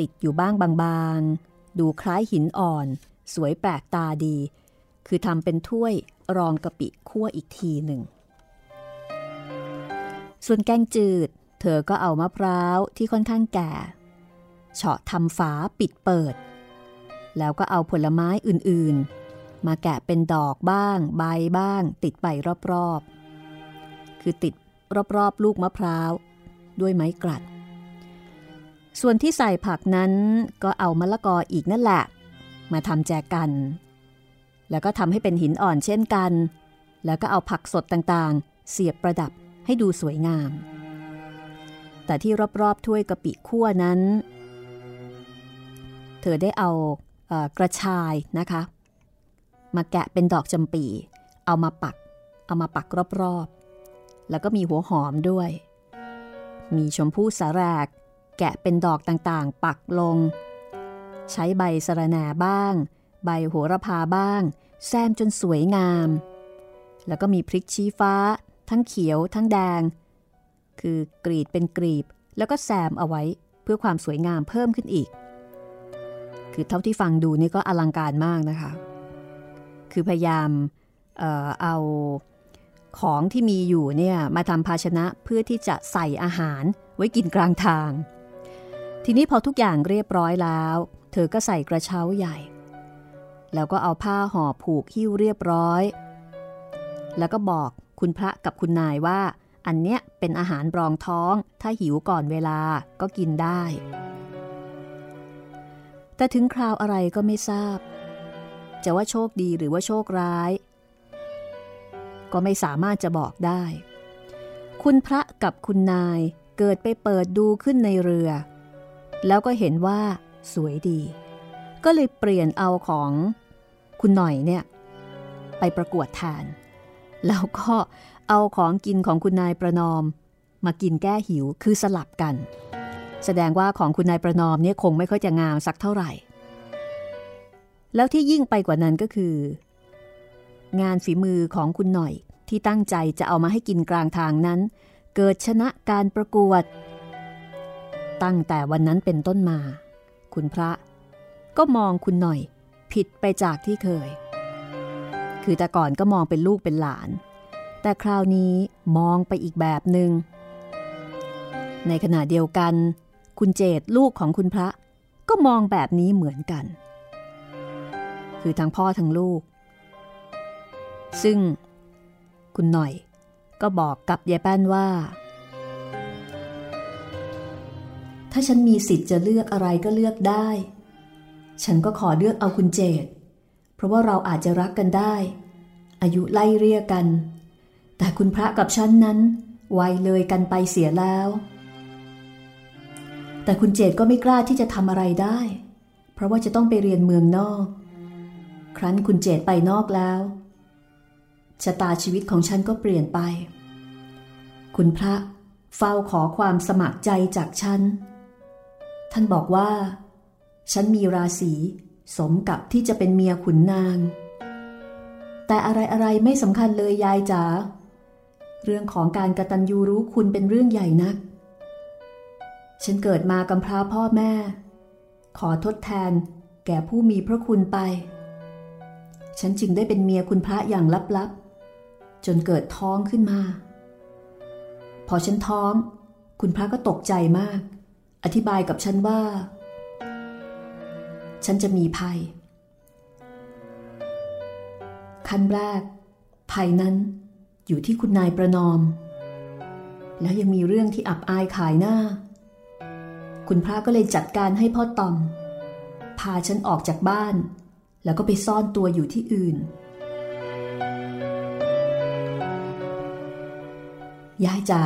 ติดอยู่บ้างบางๆดูคล้ายหินอ่อนสวยแปลกตาดีคือทำเป็นถ้วยรองกะปิคั่วอีกทีหนึ่งส่วนแกงจืดเธอก็เอามะพร้าวที่ค่อนข้างแก่เฉาะทำฝาปิดเปิดแล้วก็เอาผลไม้อื่นๆมาแกะเป็นดอกบ้างใบบ้างติดไปรอบๆคือติดรอบๆลูกมะพร้าวด้วยไม้กลัดส่วนที่ใส่ผักนั้นก็เอามะละกออีกนั่นแหละมาทำแจกันแล้วก็ทำให้เป็นหินอ่อนเช่นกันแล้วก็เอาผักสดต่างๆเสียบประดับให้ดูสวยงามแต่ที่รอบๆถ้วยกะปิคั่วนั้นเธอได้เอาเอ่อกระชายนะคะมาแกะเป็นดอกจำปีเอามาปักเอามาปักรอบๆแล้วก็มีหัวหอมด้วยมีชมพู่สาแหรกแกะเป็นดอกต่างๆปักลงใช้ใบสะระแหน่บ้างใบโหระพาบ้างแซมจนสวยงามแล้วก็มีพริกชี้ฟ้าทั้งเขียวทั้งแดงคือกรีดเป็นกรีบแล้วก็แซมเอาไว้เพื่อความสวยงามเพิ่มขึ้นอีกคือเท่าที่ฟังดูนี่ก็อลังการมากนะคะคือพยายามเอ่อเอาของที่มีอยู่เนี่ยมาทำภาชนะเพื่อที่จะใส่อาหารไว้กินกลางทางทีนี้พอทุกอย่างเรียบร้อยแล้วเธอก็ใส่กระเช้าใหญ่แล้วก็เอาผ้าห่อผูกหิ้วเรียบร้อยแล้วก็บอกคุณพระกับคุณนายว่าอันเนี้ยเป็นอาหารรองท้องถ้าหิวก่อนเวลาก็กินได้แต่ถึงคราวอะไรก็ไม่ทราบจะว่าโชคดีหรือว่าโชคร้ายก็ไม่สามารถจะบอกได้คุณพระกับคุณนายเกิดไปเปิดดูขึ้นในเรือแล้วก็เห็นว่าสวยดีก็เลยเปลี่ยนเอาของคุณหน่อยเนี่ยไปประกวดทานแล้วก็เอาของกินของคุณนายประนอมมากินแก้หิวคือสลับกันแสดงว่าของคุณนายประนอมเนี่ยคงไม่ค่อยจะงามสักเท่าไหร่แล้วที่ยิ่งไปกว่านั้นก็คืองานฝีมือของคุณหน่อยที่ตั้งใจจะเอามาให้กินกลางทางนั้นเกิดชนะการประกวดตั้งแต่วันนั้นเป็นต้นมาคุณพระก็มองคุณหน่อยผิดไปจากที่เคยคือแต่ก่อนก็มองเป็นลูกเป็นหลานแต่คราวนี้มองไปอีกแบบหนึ่งในขณะเดียวกันคุณเจตลูกของคุณพระก็มองแบบนี้เหมือนกันคือทั้งพ่อทั้งลูกซึ่งคุณหน่อยก็บอกกับยายแป้นว่าถ้าฉันมีสิทธิ์จะเลือกอะไรก็เลือกได้ฉันก็ขอเลือกเอาคุณเจตเพราะว่าเราอาจจะรักกันได้อายุไล่เรียกกันแต่คุณพระกับฉันนั้นวัยเลยกันไปเสียแล้วแต่คุณเจตก็ไม่กล้าที่จะทำอะไรได้เพราะว่าจะต้องไปเรียนเมืองนอกครั้นคุณเจตไปนอกแล้วชะตาชีวิตของฉันก็เปลี่ยนไปคุณพระเฝ้าขอความสมัครใจจากฉันท่านบอกว่าฉันมีราศีสมกับที่จะเป็นเมียขุนนางแต่อะไรๆไม่สำคัญเลยยายจ๋าเรื่องของการกตัญญูรู้คุณเป็นเรื่องใหญ่นักฉันเกิดมากำพร้าพ่อแม่ขอทดแทนแก่ผู้มีพระคุณไปฉันจึงได้เป็นเมียคุณพระอย่างลับๆจนเกิดท้องขึ้นมาพอฉันท้องคุณพระก็ตกใจมากอธิบายกับฉันว่าฉันจะมีภัยขั้นแรกภัยนั้นอยู่ที่คุณนายประนอมแล้วยังมีเรื่องที่อับอายขายหน้าคุณพระก็เลยจัดการให้พ่อต่อมพาฉันออกจากบ้านแล้วก็ไปซ่อนตัวอยู่ที่อื่นยายจ๋า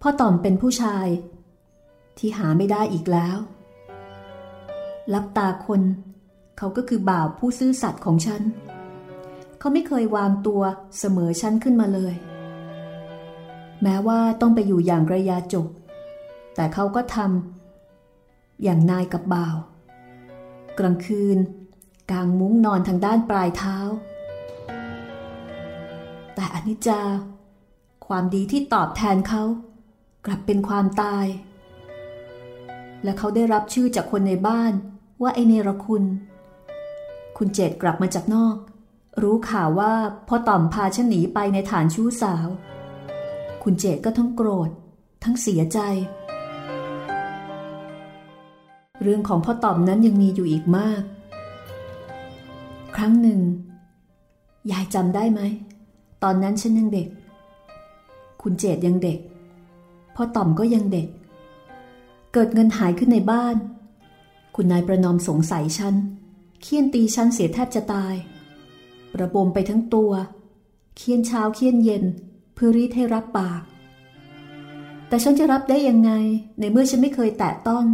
พ่อต่อมเป็นผู้ชายที่หาไม่ได้อีกแล้วลับตาคนเขาก็คือบ่าวผู้ซื่อสัตย์ของฉัน เขาไม่เคยวางตัวเสมอชั้นขึ้นมาเลยแม้ว่าต้องไปอยู่อย่างระยะจบแต่เขาก็ทำอย่างนายกับบ่าวกลางคืนกางมุ้งนอนทางด้านปลายเท้าแต่อนิจจาความดีที่ตอบแทนเขากลับเป็นความตายและเขาได้รับชื่อจากคนในบ้านว่าไอเนรคุณคุณเจตกลับมาจากนอกรู้ข่าวว่าพ่อต่อมพาฉันหนีไปในฐานชู้สาวคุณเจตก็ทั้งโกรธทั้งเสียใจเรื่องของพ่อต่อมนั้นยังมีอยู่อีกมากครั้งหนึ่งยายจำได้ไหมตอนนั้นฉันยังเด็กคุณเจตยังเด็กพ่อต่อมก็ยังเด็กเกิดเงินหายขึ้นในบ้านคุณนายประนอมสงสัยฉันเคี่ยนตีฉันเสียแทบจะตายประบมไปทั้งตัวเคี่ยนเช้าเคี่ยนเย็นเพื่อรีดให้รับปากแต่ฉันจะรับได้ยังไงในเมื่อฉันไม่เคยแตะต้อง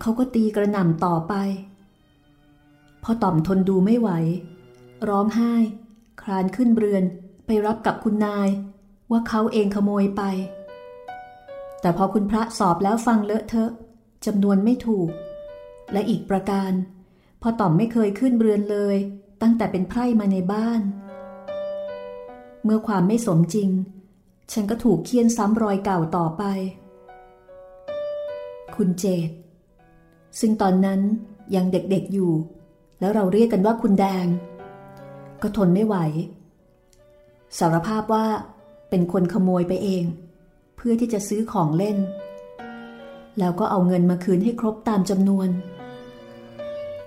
เขาก็ตีกระหน่ำต่อไปพ่อต่อมทนดูไม่ไหวร้องไห้คลานขึ้นเรือนไปรับกับคุณนายว่าเขาเองขโมยไปแต่พอคุณพระสอบแล้วฟังเลอะเทอะจำนวนไม่ถูกและอีกประการพ่อต่อมไม่เคยขึ้นเรือนเลยตั้งแต่เป็นไพร่มาในบ้านเมื่อความไม่สมจริงฉันก็ถูกเคี่ยนซ้ำรอยเก่าต่อไปคุณเจตซึ่งตอนนั้นยังเด็กๆอยู่แล้วเราเรียกกันว่าคุณแดงก็ทนไม่ไหวสารภาพว่าเป็นคนขโมยไปเองเพื่อที่จะซื้อของเล่นแล้วก็เอาเงินมาคืนให้ครบตามจำนวน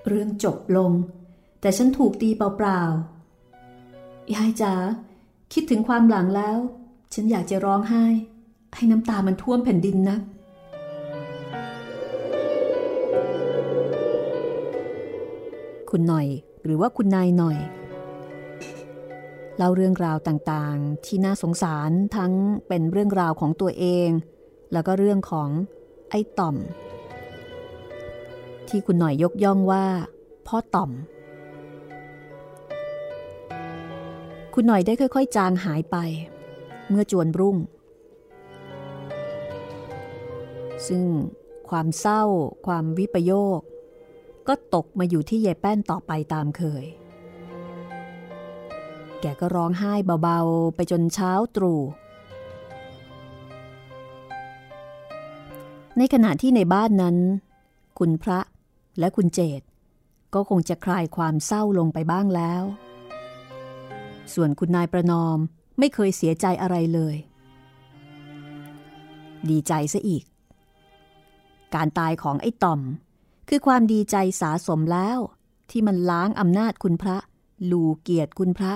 เรื่องจบลงแต่ฉันถูกตีเปล่าๆยายจ๋าคิดถึงความหลังแล้วฉันอยากจะร้องไห้ให้น้ำตามันท่วมแผ่นดินนะคุณหน่อยหรือว่าคุณนายหน่อยเล่าเรื่องราวต่างๆที่น่าสงสารทั้งเป็นเรื่องราวของตัวเองแล้วก็เรื่องของไอ้ต่อมที่คุณหน่อยยกย่องว่าพ่อต่อมคุณหน่อยได้ค่อยๆจางหายไปเมื่อจวนรุ่งซึ่งความเศร้าความวิปโยคก็ตกมาอยู่ที่ยายแป้นต่อไปตามเคยแกก็ร้องไห้เบาๆไปจนเช้าตรู่ในขณะที่ในบ้านนั้นคุณพระและคุณเจตก็คงจะคลายความเศร้าลงไปบ้างแล้วส่วนคุณนายประนอมไม่เคยเสียใจอะไรเลยดีใจซะอีกการตายของไอ้ต่อมคือความดีใจสะสมแล้วที่มันล้างอำนาจคุณพระลูเกียรติคุณพระ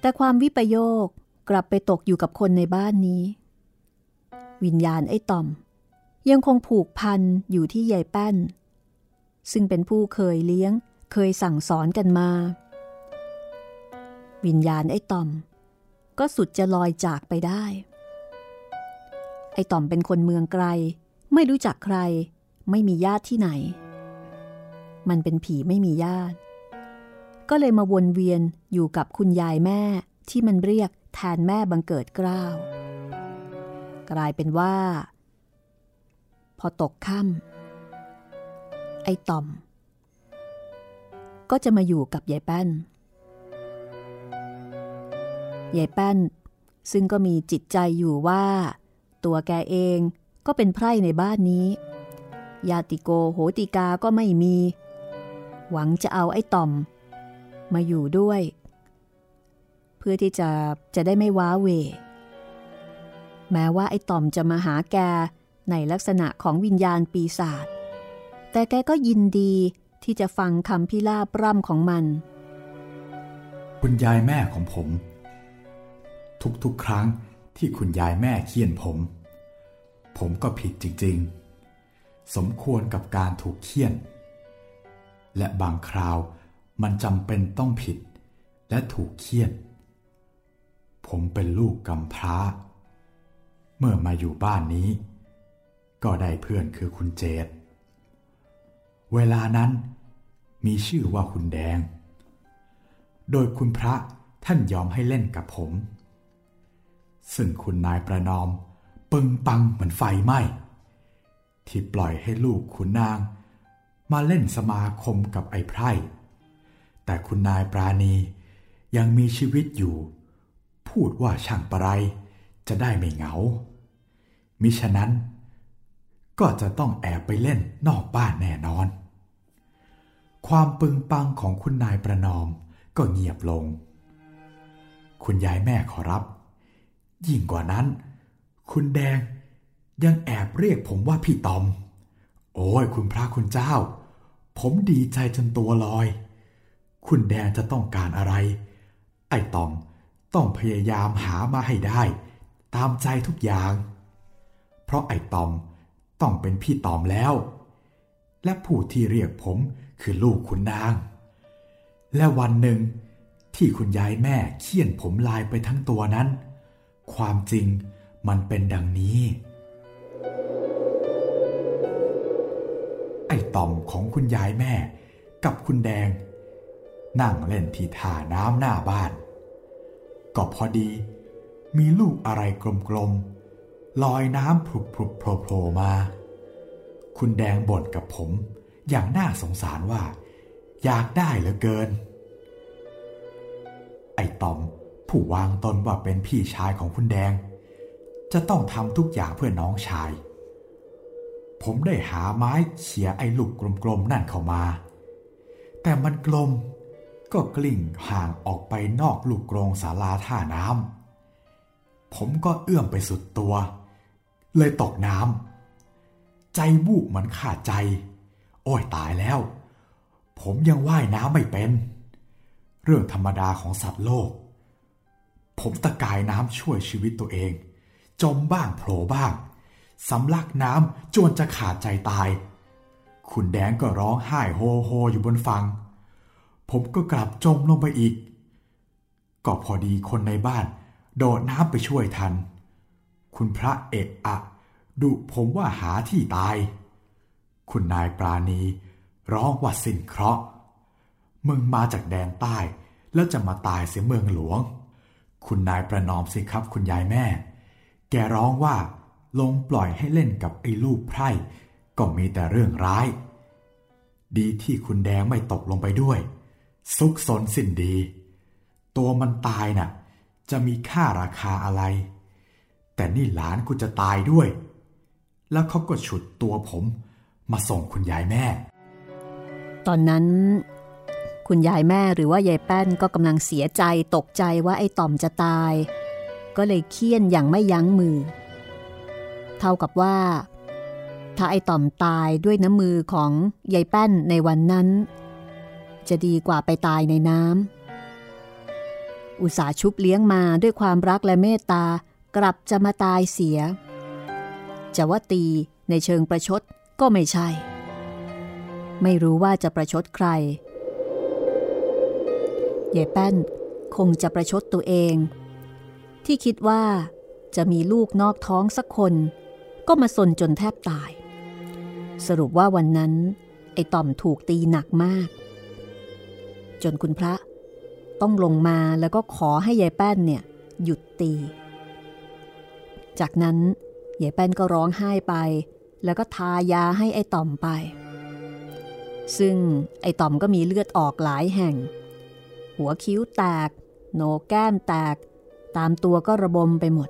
แต่ความวิปโยคกลับไปตกอยู่กับคนในบ้านนี้วิญญาณไอ้ต่อมยังคงผูกพันอยู่ที่ยายแป้นซึ่งเป็นผู้เคยเลี้ยงเคยสั่งสอนกันมาวิญญาณไอ้ต่อมก็สุดจะลอยจากไปได้ไอ้ต่อมเป็นคนเมืองไกลไม่รู้จักใครไม่มีญาติที่ไหนมันเป็นผีไม่มีญาติก็เลยมาวนเวียนอยู่กับคุณยายแม่ที่มันเรียกแทนแม่บังเกิดเกล้ากลายเป็นว่าพอตกค่ำไอ้ต่อมก็จะมาอยู่กับยายแป้นยายแป้นซึ่งก็มีจิตใจอยู่ว่าตัวแกเองก็เป็นไพร่ในบ้านนี้ญาติโกโหติกาก็ไม่มีหวังจะเอาไอ้ต่อมมาอยู่ด้วยเพื่อที่จะจะได้ไม่ว้าเหวแม้ว่าไอ้ต่อมจะมาหาแกในลักษณะของวิญญาณปีศาจแต่แกก็ยินดีที่จะฟังคำพิราบร่ำของมันคุณยายแม่ของผมทุกๆครั้งที่คุณยายแม่เคี่ยนผมผมก็ผิดจริงๆสมควรกับการถูกเคี่ยนและบางคราวมันจำเป็นต้องผิดและถูกเคี่ยนผมเป็นลูกกำพร้าเมื่อมาอยู่บ้านนี้ก็ได้เพื่อนคือคุณเจตเวลานั้นมีชื่อว่าคุณแดง โดยคุณพระท่านยอมให้เล่นกับผมซึ่งคุณนายประนอมปึงปังเหมือนไฟไหม้ที่ปล่อยให้ลูกขุนนางมาเล่นสมาคมกับไอ้ไพร่แต่คุณนายปราณียังมีชีวิตอยู่พูดว่าช่างปะไรจะได้ไม่เหงามิฉะนั้นก็จะต้องแอบไปเล่นนอกบ้านแน่นอนความปึงปังของคุณนายประนอมก็เงียบลงคุณยายแม่ขอรับยิ่งกว่านั้นคุณแดงยังแอบเรียกผมว่าพี่ตอมโอ้ยคุณพระคุณเจ้าผมดีใจจนตัวลอยคุณแดงจะต้องการอะไรไอ้ตอมต้องพยายามหามาให้ได้ตามใจทุกอย่างเพราะไอ้ตอมต้องเป็นพี่ตอมแล้วและผู้ที่เรียกผมคือลูกคุณนางและวันหนึ่งที่คุณยายแม่เคี่ยนผมลายไปทั้งตัวนั้นความจริงมันเป็นดังนี้ไอ้ต่อมของคุณยายแม่กับคุณแดงนั่งเล่นที่ท่าน้ำหน้าบ้านก็พอดีมีลูกอะไรกลมๆลอยน้ำผุบๆโผล่ๆมาคุณแดงบ่นกับผมอย่างน่าสงสารว่าอยากได้เหลือเกินไอ้ต่อมผู้วางตนว่าเป็นพี่ชายของคุณแดงจะต้องทำทุกอย่างเพื่อน้องชายผมได้หาไม้เขี่ยไอ้ลูกกลมๆนั่นเข้ามาแต่มันกลมก็กลิ้งห่างออกไปนอกลูกกรงศาลาท่าน้ำผมก็เอื้อมไปสุดตัวเลยตกน้ำใจบูบเหมือนขาดใจโอ้ยตายแล้วผมยังว่ายน้ำไม่เป็นเรื่องธรรมดาของสัตว์โลกผมตะกายน้ำช่วยชีวิตตัวเองจมบ้างโผล่บ้างสำลักน้ำจนจะขาดใจตายคุณแดงก็ร้องไห้โฮโฮอยู่บนฝั่งผมก็กลับจมลงไปอีกก็พอดีคนในบ้านโดดน้ำไปช่วยทันคุณพระเอะอะดุผมว่าหาที่ตายคุณนายปราณีร้องว่าสิ้นเคราะห์มึงมาจากแดนใต้แล้วจะมาตายเสียเมืองหลวงคุณนายประนอมสิครับคุณยายแม่แกร้องว่าลงปล่อยให้เล่นกับไอ้ลูกไพร่ก็มีแต่เรื่องร้ายดีที่คุณแดงไม่ตกลงไปด้วยซุกซนสิ้นดีตัวมันตายน่ะจะมีค่าราคาอะไรแต่นี่หลานกูจะตายด้วยแล้วเขาก็ฉุดตัวผมมาส่งคุณยายแม่ตอนนั้นคุณยายแม่หรือว่ายายแป้นก็กำลังเสียใจตกใจว่าไอ้ต่อมจะตายก็เลยเคี่ยนอย่างไม่ยั้งมือเท่ากับว่าถ้าไอ้ต่อมตายด้วยน้ำมือของยายแป้นในวันนั้นจะดีกว่าไปตายในน้ำอุตส่าห์ชุบเลี้ยงมาด้วยความรักและเมตตากลับจะมาตายเสียจะว่าตีในเชิงประชดก็ไม่ใช่ไม่รู้ว่าจะประชดใครยายแป้นคงจะประชดตัวเองที่คิดว่าจะมีลูกนอกท้องสักคนก็มาซนจนแทบตายสรุปว่าวันนั้นไอ้ต่อมถูกตีหนักมากจนคุณพระต้องลงมาแล้วก็ขอให้ยายแป้นเนี่ยหยุดตีจากนั้นยายแป้นก็ร้องไห้ไปแล้วก็ทายาให้ไอ้ต่อมไปซึ่งไอ้ต่อมก็มีเลือดออกหลายแห่งหัวคิ้วแตกโหนกแก้มแตกตามตัวก็ระบมไปหมด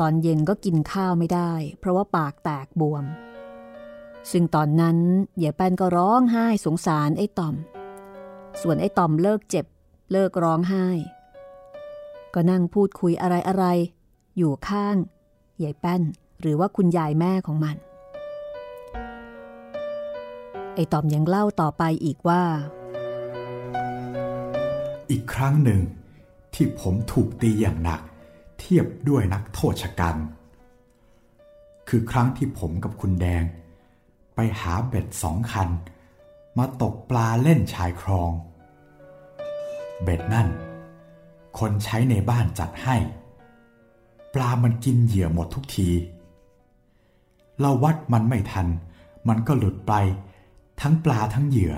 ตอนเย็นก็กินข้าวไม่ได้เพราะว่าปากแตกบวมซึ่งตอนนั้นยายแป้นก็ร้องไห้สงสารไอ้ต่อมส่วนไอ้ต่อมเลิกเจ็บเลิกร้องไห้ก็นั่งพูดคุยอะไรๆอยู่ข้างยายแป้นหรือว่าคุณยายแม่ของมันไอ้ต่อมยังเล่าต่อไปอีกว่าอีกครั้งหนึ่งที่ผมถูกตีอย่างหนักเทียบด้วยนักโทษกรรมคือครั้งที่ผมกับคุณแดงไปหาเบ็ดสองคันมาตกปลาเล่นชายคลองเบ็ดนั่นคนใช้ในบ้านจัดให้ปลามันกินเหยื่อหมดทุกทีเราวัดมันไม่ทันมันก็หลุดไปทั้งปลาทั้งเหยื่อ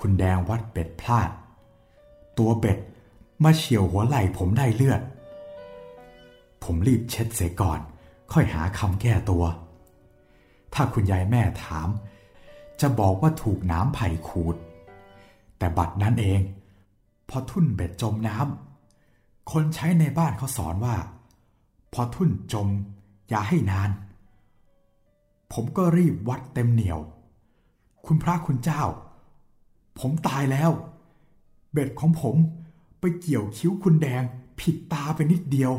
คุณแดงวัดเบ็ดพลาด ตัวเบ็ดมาเฉี่ยวหัวไหล่ผมได้เลือดผมรีบเช็ดเสียก่อนค่อยหาคำแก้ตัวถ้าคุณยายแม่ถามจะบอกว่าถูกน้ำไผ่ขูดแต่บัดนั้นเองพอทุ่นเบ็ดจมน้ำคนใช้ในบ้านเขาสอนว่าพอทุ่นจมอย่าให้นานผมก็รีบวัดเต็มเหนียวคุณพระคุณเจ้าผมตายแล้วเบ็ดของผมไปเกี่ยวคิ้วคุณแดงผิดตาไปนิดเดียว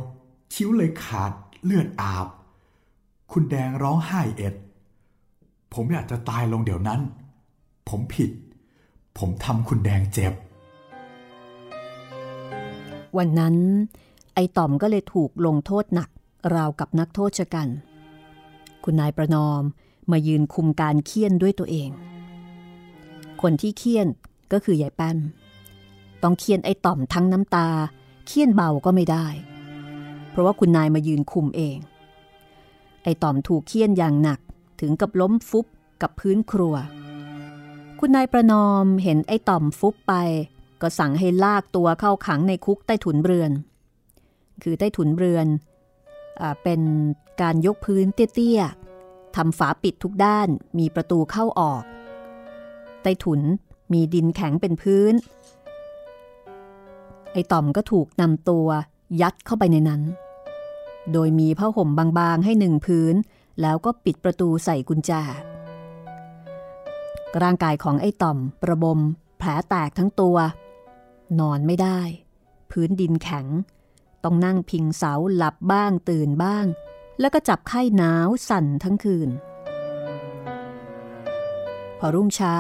คิ้วเลยขาดเลือดอาบคุณแดงร้องไห้เอ็ดผมอยากจะตายลงเดี๋ยวนั้นผมผิดผมทำคุณแดงเจ็บวันนั้นไอ้ต่อมก็เลยถูกลงโทษหนักราวกับนักโทษชะกันคุณนายประนอมมายืนคุมการเคี่ยนด้วยตัวเองคนที่เคี่ยนก็คือยายแป้นต้องเคี่ยนไอ้ต่อมทั้งน้ำตาเคี่ยนเบาก็ไม่ได้เพราะว่าคุณนายมายืนคุมเองไอ้ต่อมถูกเคี่ยนอย่างหนักถึงกับล้มฟุบกับพื้นครัวคุณนายประนอมเห็นไอ้ต่อมฟุบไปก็สั่งให้ลากตัวเข้าขังในคุกใต้ถุนเรือนคือใต้ถุนเรือนอ่าเป็นการยกพื้นเตี้ยๆทำฝาปิดทุกด้านมีประตูเข้าออกใต้ถุนมีดินแข็งเป็นพื้นไอ้ต่อมก็ถูกนำตัวยัดเข้าไปในนั้นโดยมีผ้าห่มบางๆให้หนึ่งพื้นแล้วก็ปิดประตูใส่กุญแจร่างกายของไอ้ต่อมประบมแผลแตกทั้งตัวนอนไม่ได้พื้นดินแข็งต้องนั่งพิงเสาหลับบ้างตื่นบ้างแล้วก็จับไข้หนาวสั่นทั้งคืนพอรุ่งเช้า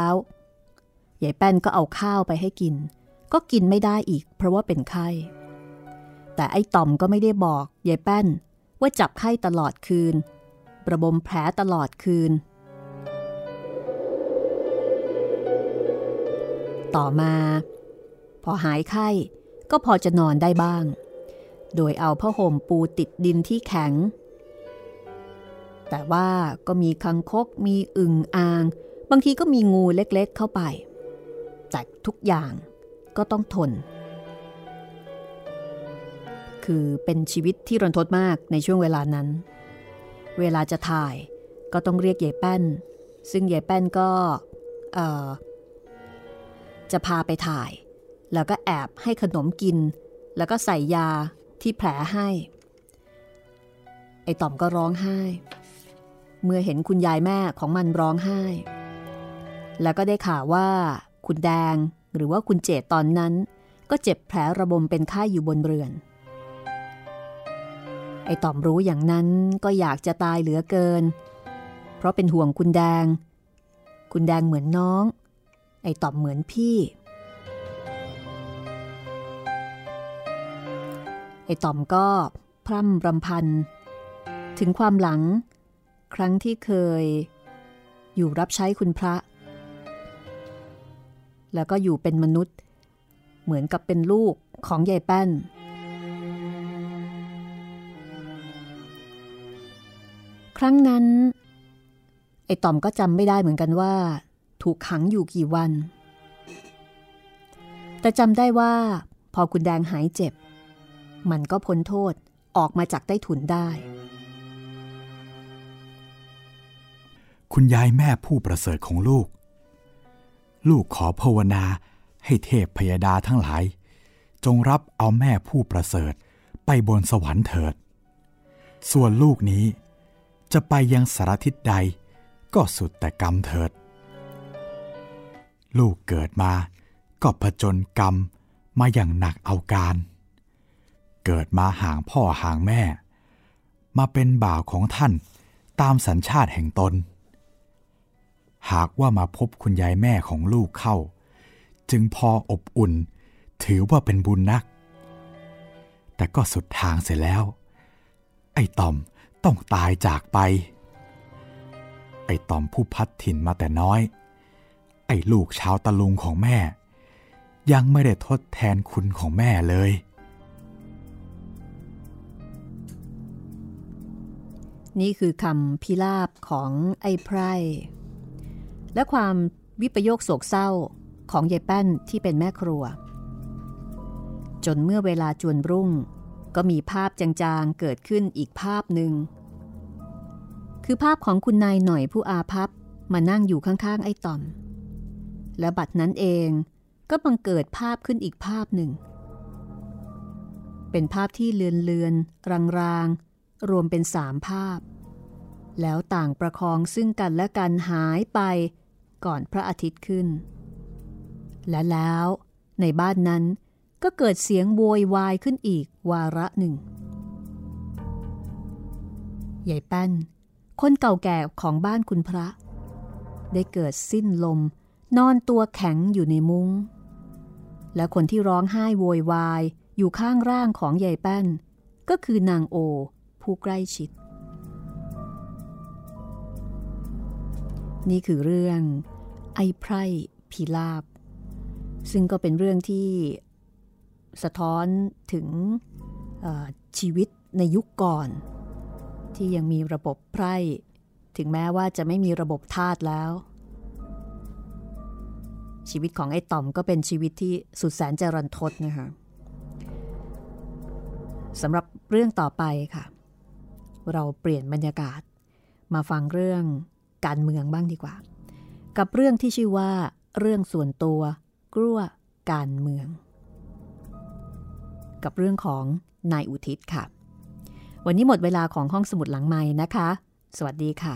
ยายแป้นก็เอาข้าวไปให้กินก็กินไม่ได้อีกเพราะว่าเป็นไข้แต่ไอ้ต่อมก็ไม่ได้บอกยายแป้นว่าจับไข้ตลอดคืนประบมแผลตลอดคืนต่อมาพอหายไข้ก็พอจะนอนได้บ้างโดยเอาผ้าห่มปูติดดินที่แข็งแต่ว่าก็มีคังคกมีอึ่งอ่างบางทีก็มีงูเล็กๆเข้าไปแต่ทุกอย่างก็ต้องทนคือเป็นชีวิตที่รันทดมากในช่วงเวลานั้นเวลาจะถ่ายก็ต้องเรียกยายแป้นซึ่งยายแป้นก็เอ่อจะพาไปถ่ายแล้วก็แอบให้ขนมกินแล้วก็ใส่ยาที่แผลให้ไอ้ต่อมก็ร้องไห้เมื่อเห็นคุณยายแม่ของมันร้องไห้แล้วก็ได้ข่าวว่าคุณแดงหรือว่าคุณเจตตอนนั้นก็เจ็บแผลระบมเป็นไข้อยู่บนเรือนไอ้ต่อมรู้อย่างนั้นก็อยากจะตายเหลือเกินเพราะเป็นห่วงคุณแดงคุณแดงเหมือนน้องไอ้ต่อมเหมือนพี่ไอ้ต่อมก็พร่ำรำพันถึงความหลังครั้งที่เคยอยู่รับใช้คุณพระแล้วก็อยู่เป็นมนุษย์เหมือนกับเป็นลูกของยายแป้นครั้งนั้นไอ้ต่อมก็จำไม่ได้เหมือนกันว่าถูกขังอยู่กี่วันแต่จำได้ว่าพอคุณแดงหายเจ็บมันก็พ้นโทษออกมาจากใต้ถุนได้คุณยายแม่ผู้ประเสริฐของลูกลูกขอภาวนาให้เทพพยดาทั้งหลายจงรับเอาแม่ผู้ประเสริฐไปบนสวรรค์เถิดส่วนลูกนี้จะไปยังสารทิศใดก็สุดแต่กรรมเถิดลูกเกิดมาก็ผจญกรรมมาอย่างหนักเอาการเกิดมาห่างพ่อห่างแม่มาเป็นบ่าวของท่านตามสัญชาติแห่งตนหากว่ามาพบคุณยายแม่ของลูกเข้าจึงพออบอุ่นถือว่าเป็นบุญนักแต่ก็สุดทางเสียแล้วไอ้ต่อมต้องตายจากไปไอ้ต่อมผู้พัดถิ่นมาแต่น้อยไอ้ลูกชาวตะลุงของแม่ยังไม่ได้ทดแทนคุณของแม่เลยนี่คือคำพิราบของไอ้ไพร่และความวิปโยคโศกเศร้าของยายแป้นที่เป็นแม่ครัว จนเมื่อเวลาจวนรุ่งก็มีภาพจางๆเกิดขึ้นอีกภาพหนึ่งคือภาพของคุณนายหน่อยผู้อาภัพมานั่งอยู่ข้างๆไอ้ต่อมและบัดนั้นเองก็บังเกิดภาพขึ้นอีกภาพหนึ่งเป็นภาพที่เลือนๆรางๆรวมเป็นสามภาพแล้วต่างประคองซึ่งกันและกันหายไปก่อนพระอาทิตย์ขึ้นและแล้วในบ้านนั้นก็เกิดเสียงโวยวายขึ้นอีกวาระหนึ่งยายแป้นคนเก่าแก่ของบ้านคุณพระได้เกิดสิ้นลมนอนตัวแข็งอยู่ในมุ้งและคนที่ร้องไห้โวยวายอยู่ข้างร่างของยายแป้นก็คือนางโอผู้ใกล้ชิดนี่คือเรื่องไอ้ไพร่ผีลาภซึ่งก็เป็นเรื่องที่สะท้อนถึงชีวิตในยุคก่อนที่ยังมีระบบไพร่ถึงแม้ว่าจะไม่มีระบบทาสแล้วชีวิตของไอ้ต่อมก็เป็นชีวิตที่สุดแสนจะรันทดนะคะสำหรับเรื่องต่อไปค่ะเราเปลี่ยนบรรยากาศมาฟังเรื่องการเมืองบ้างดีกว่ากับเรื่องที่ชื่อว่าเรื่องส่วนตัวกลัวการเมืองกับเรื่องของนายอุทิศค่ะวันนี้หมดเวลาของห้องสมุดหลังไมค์นะคะสวัสดีค่ะ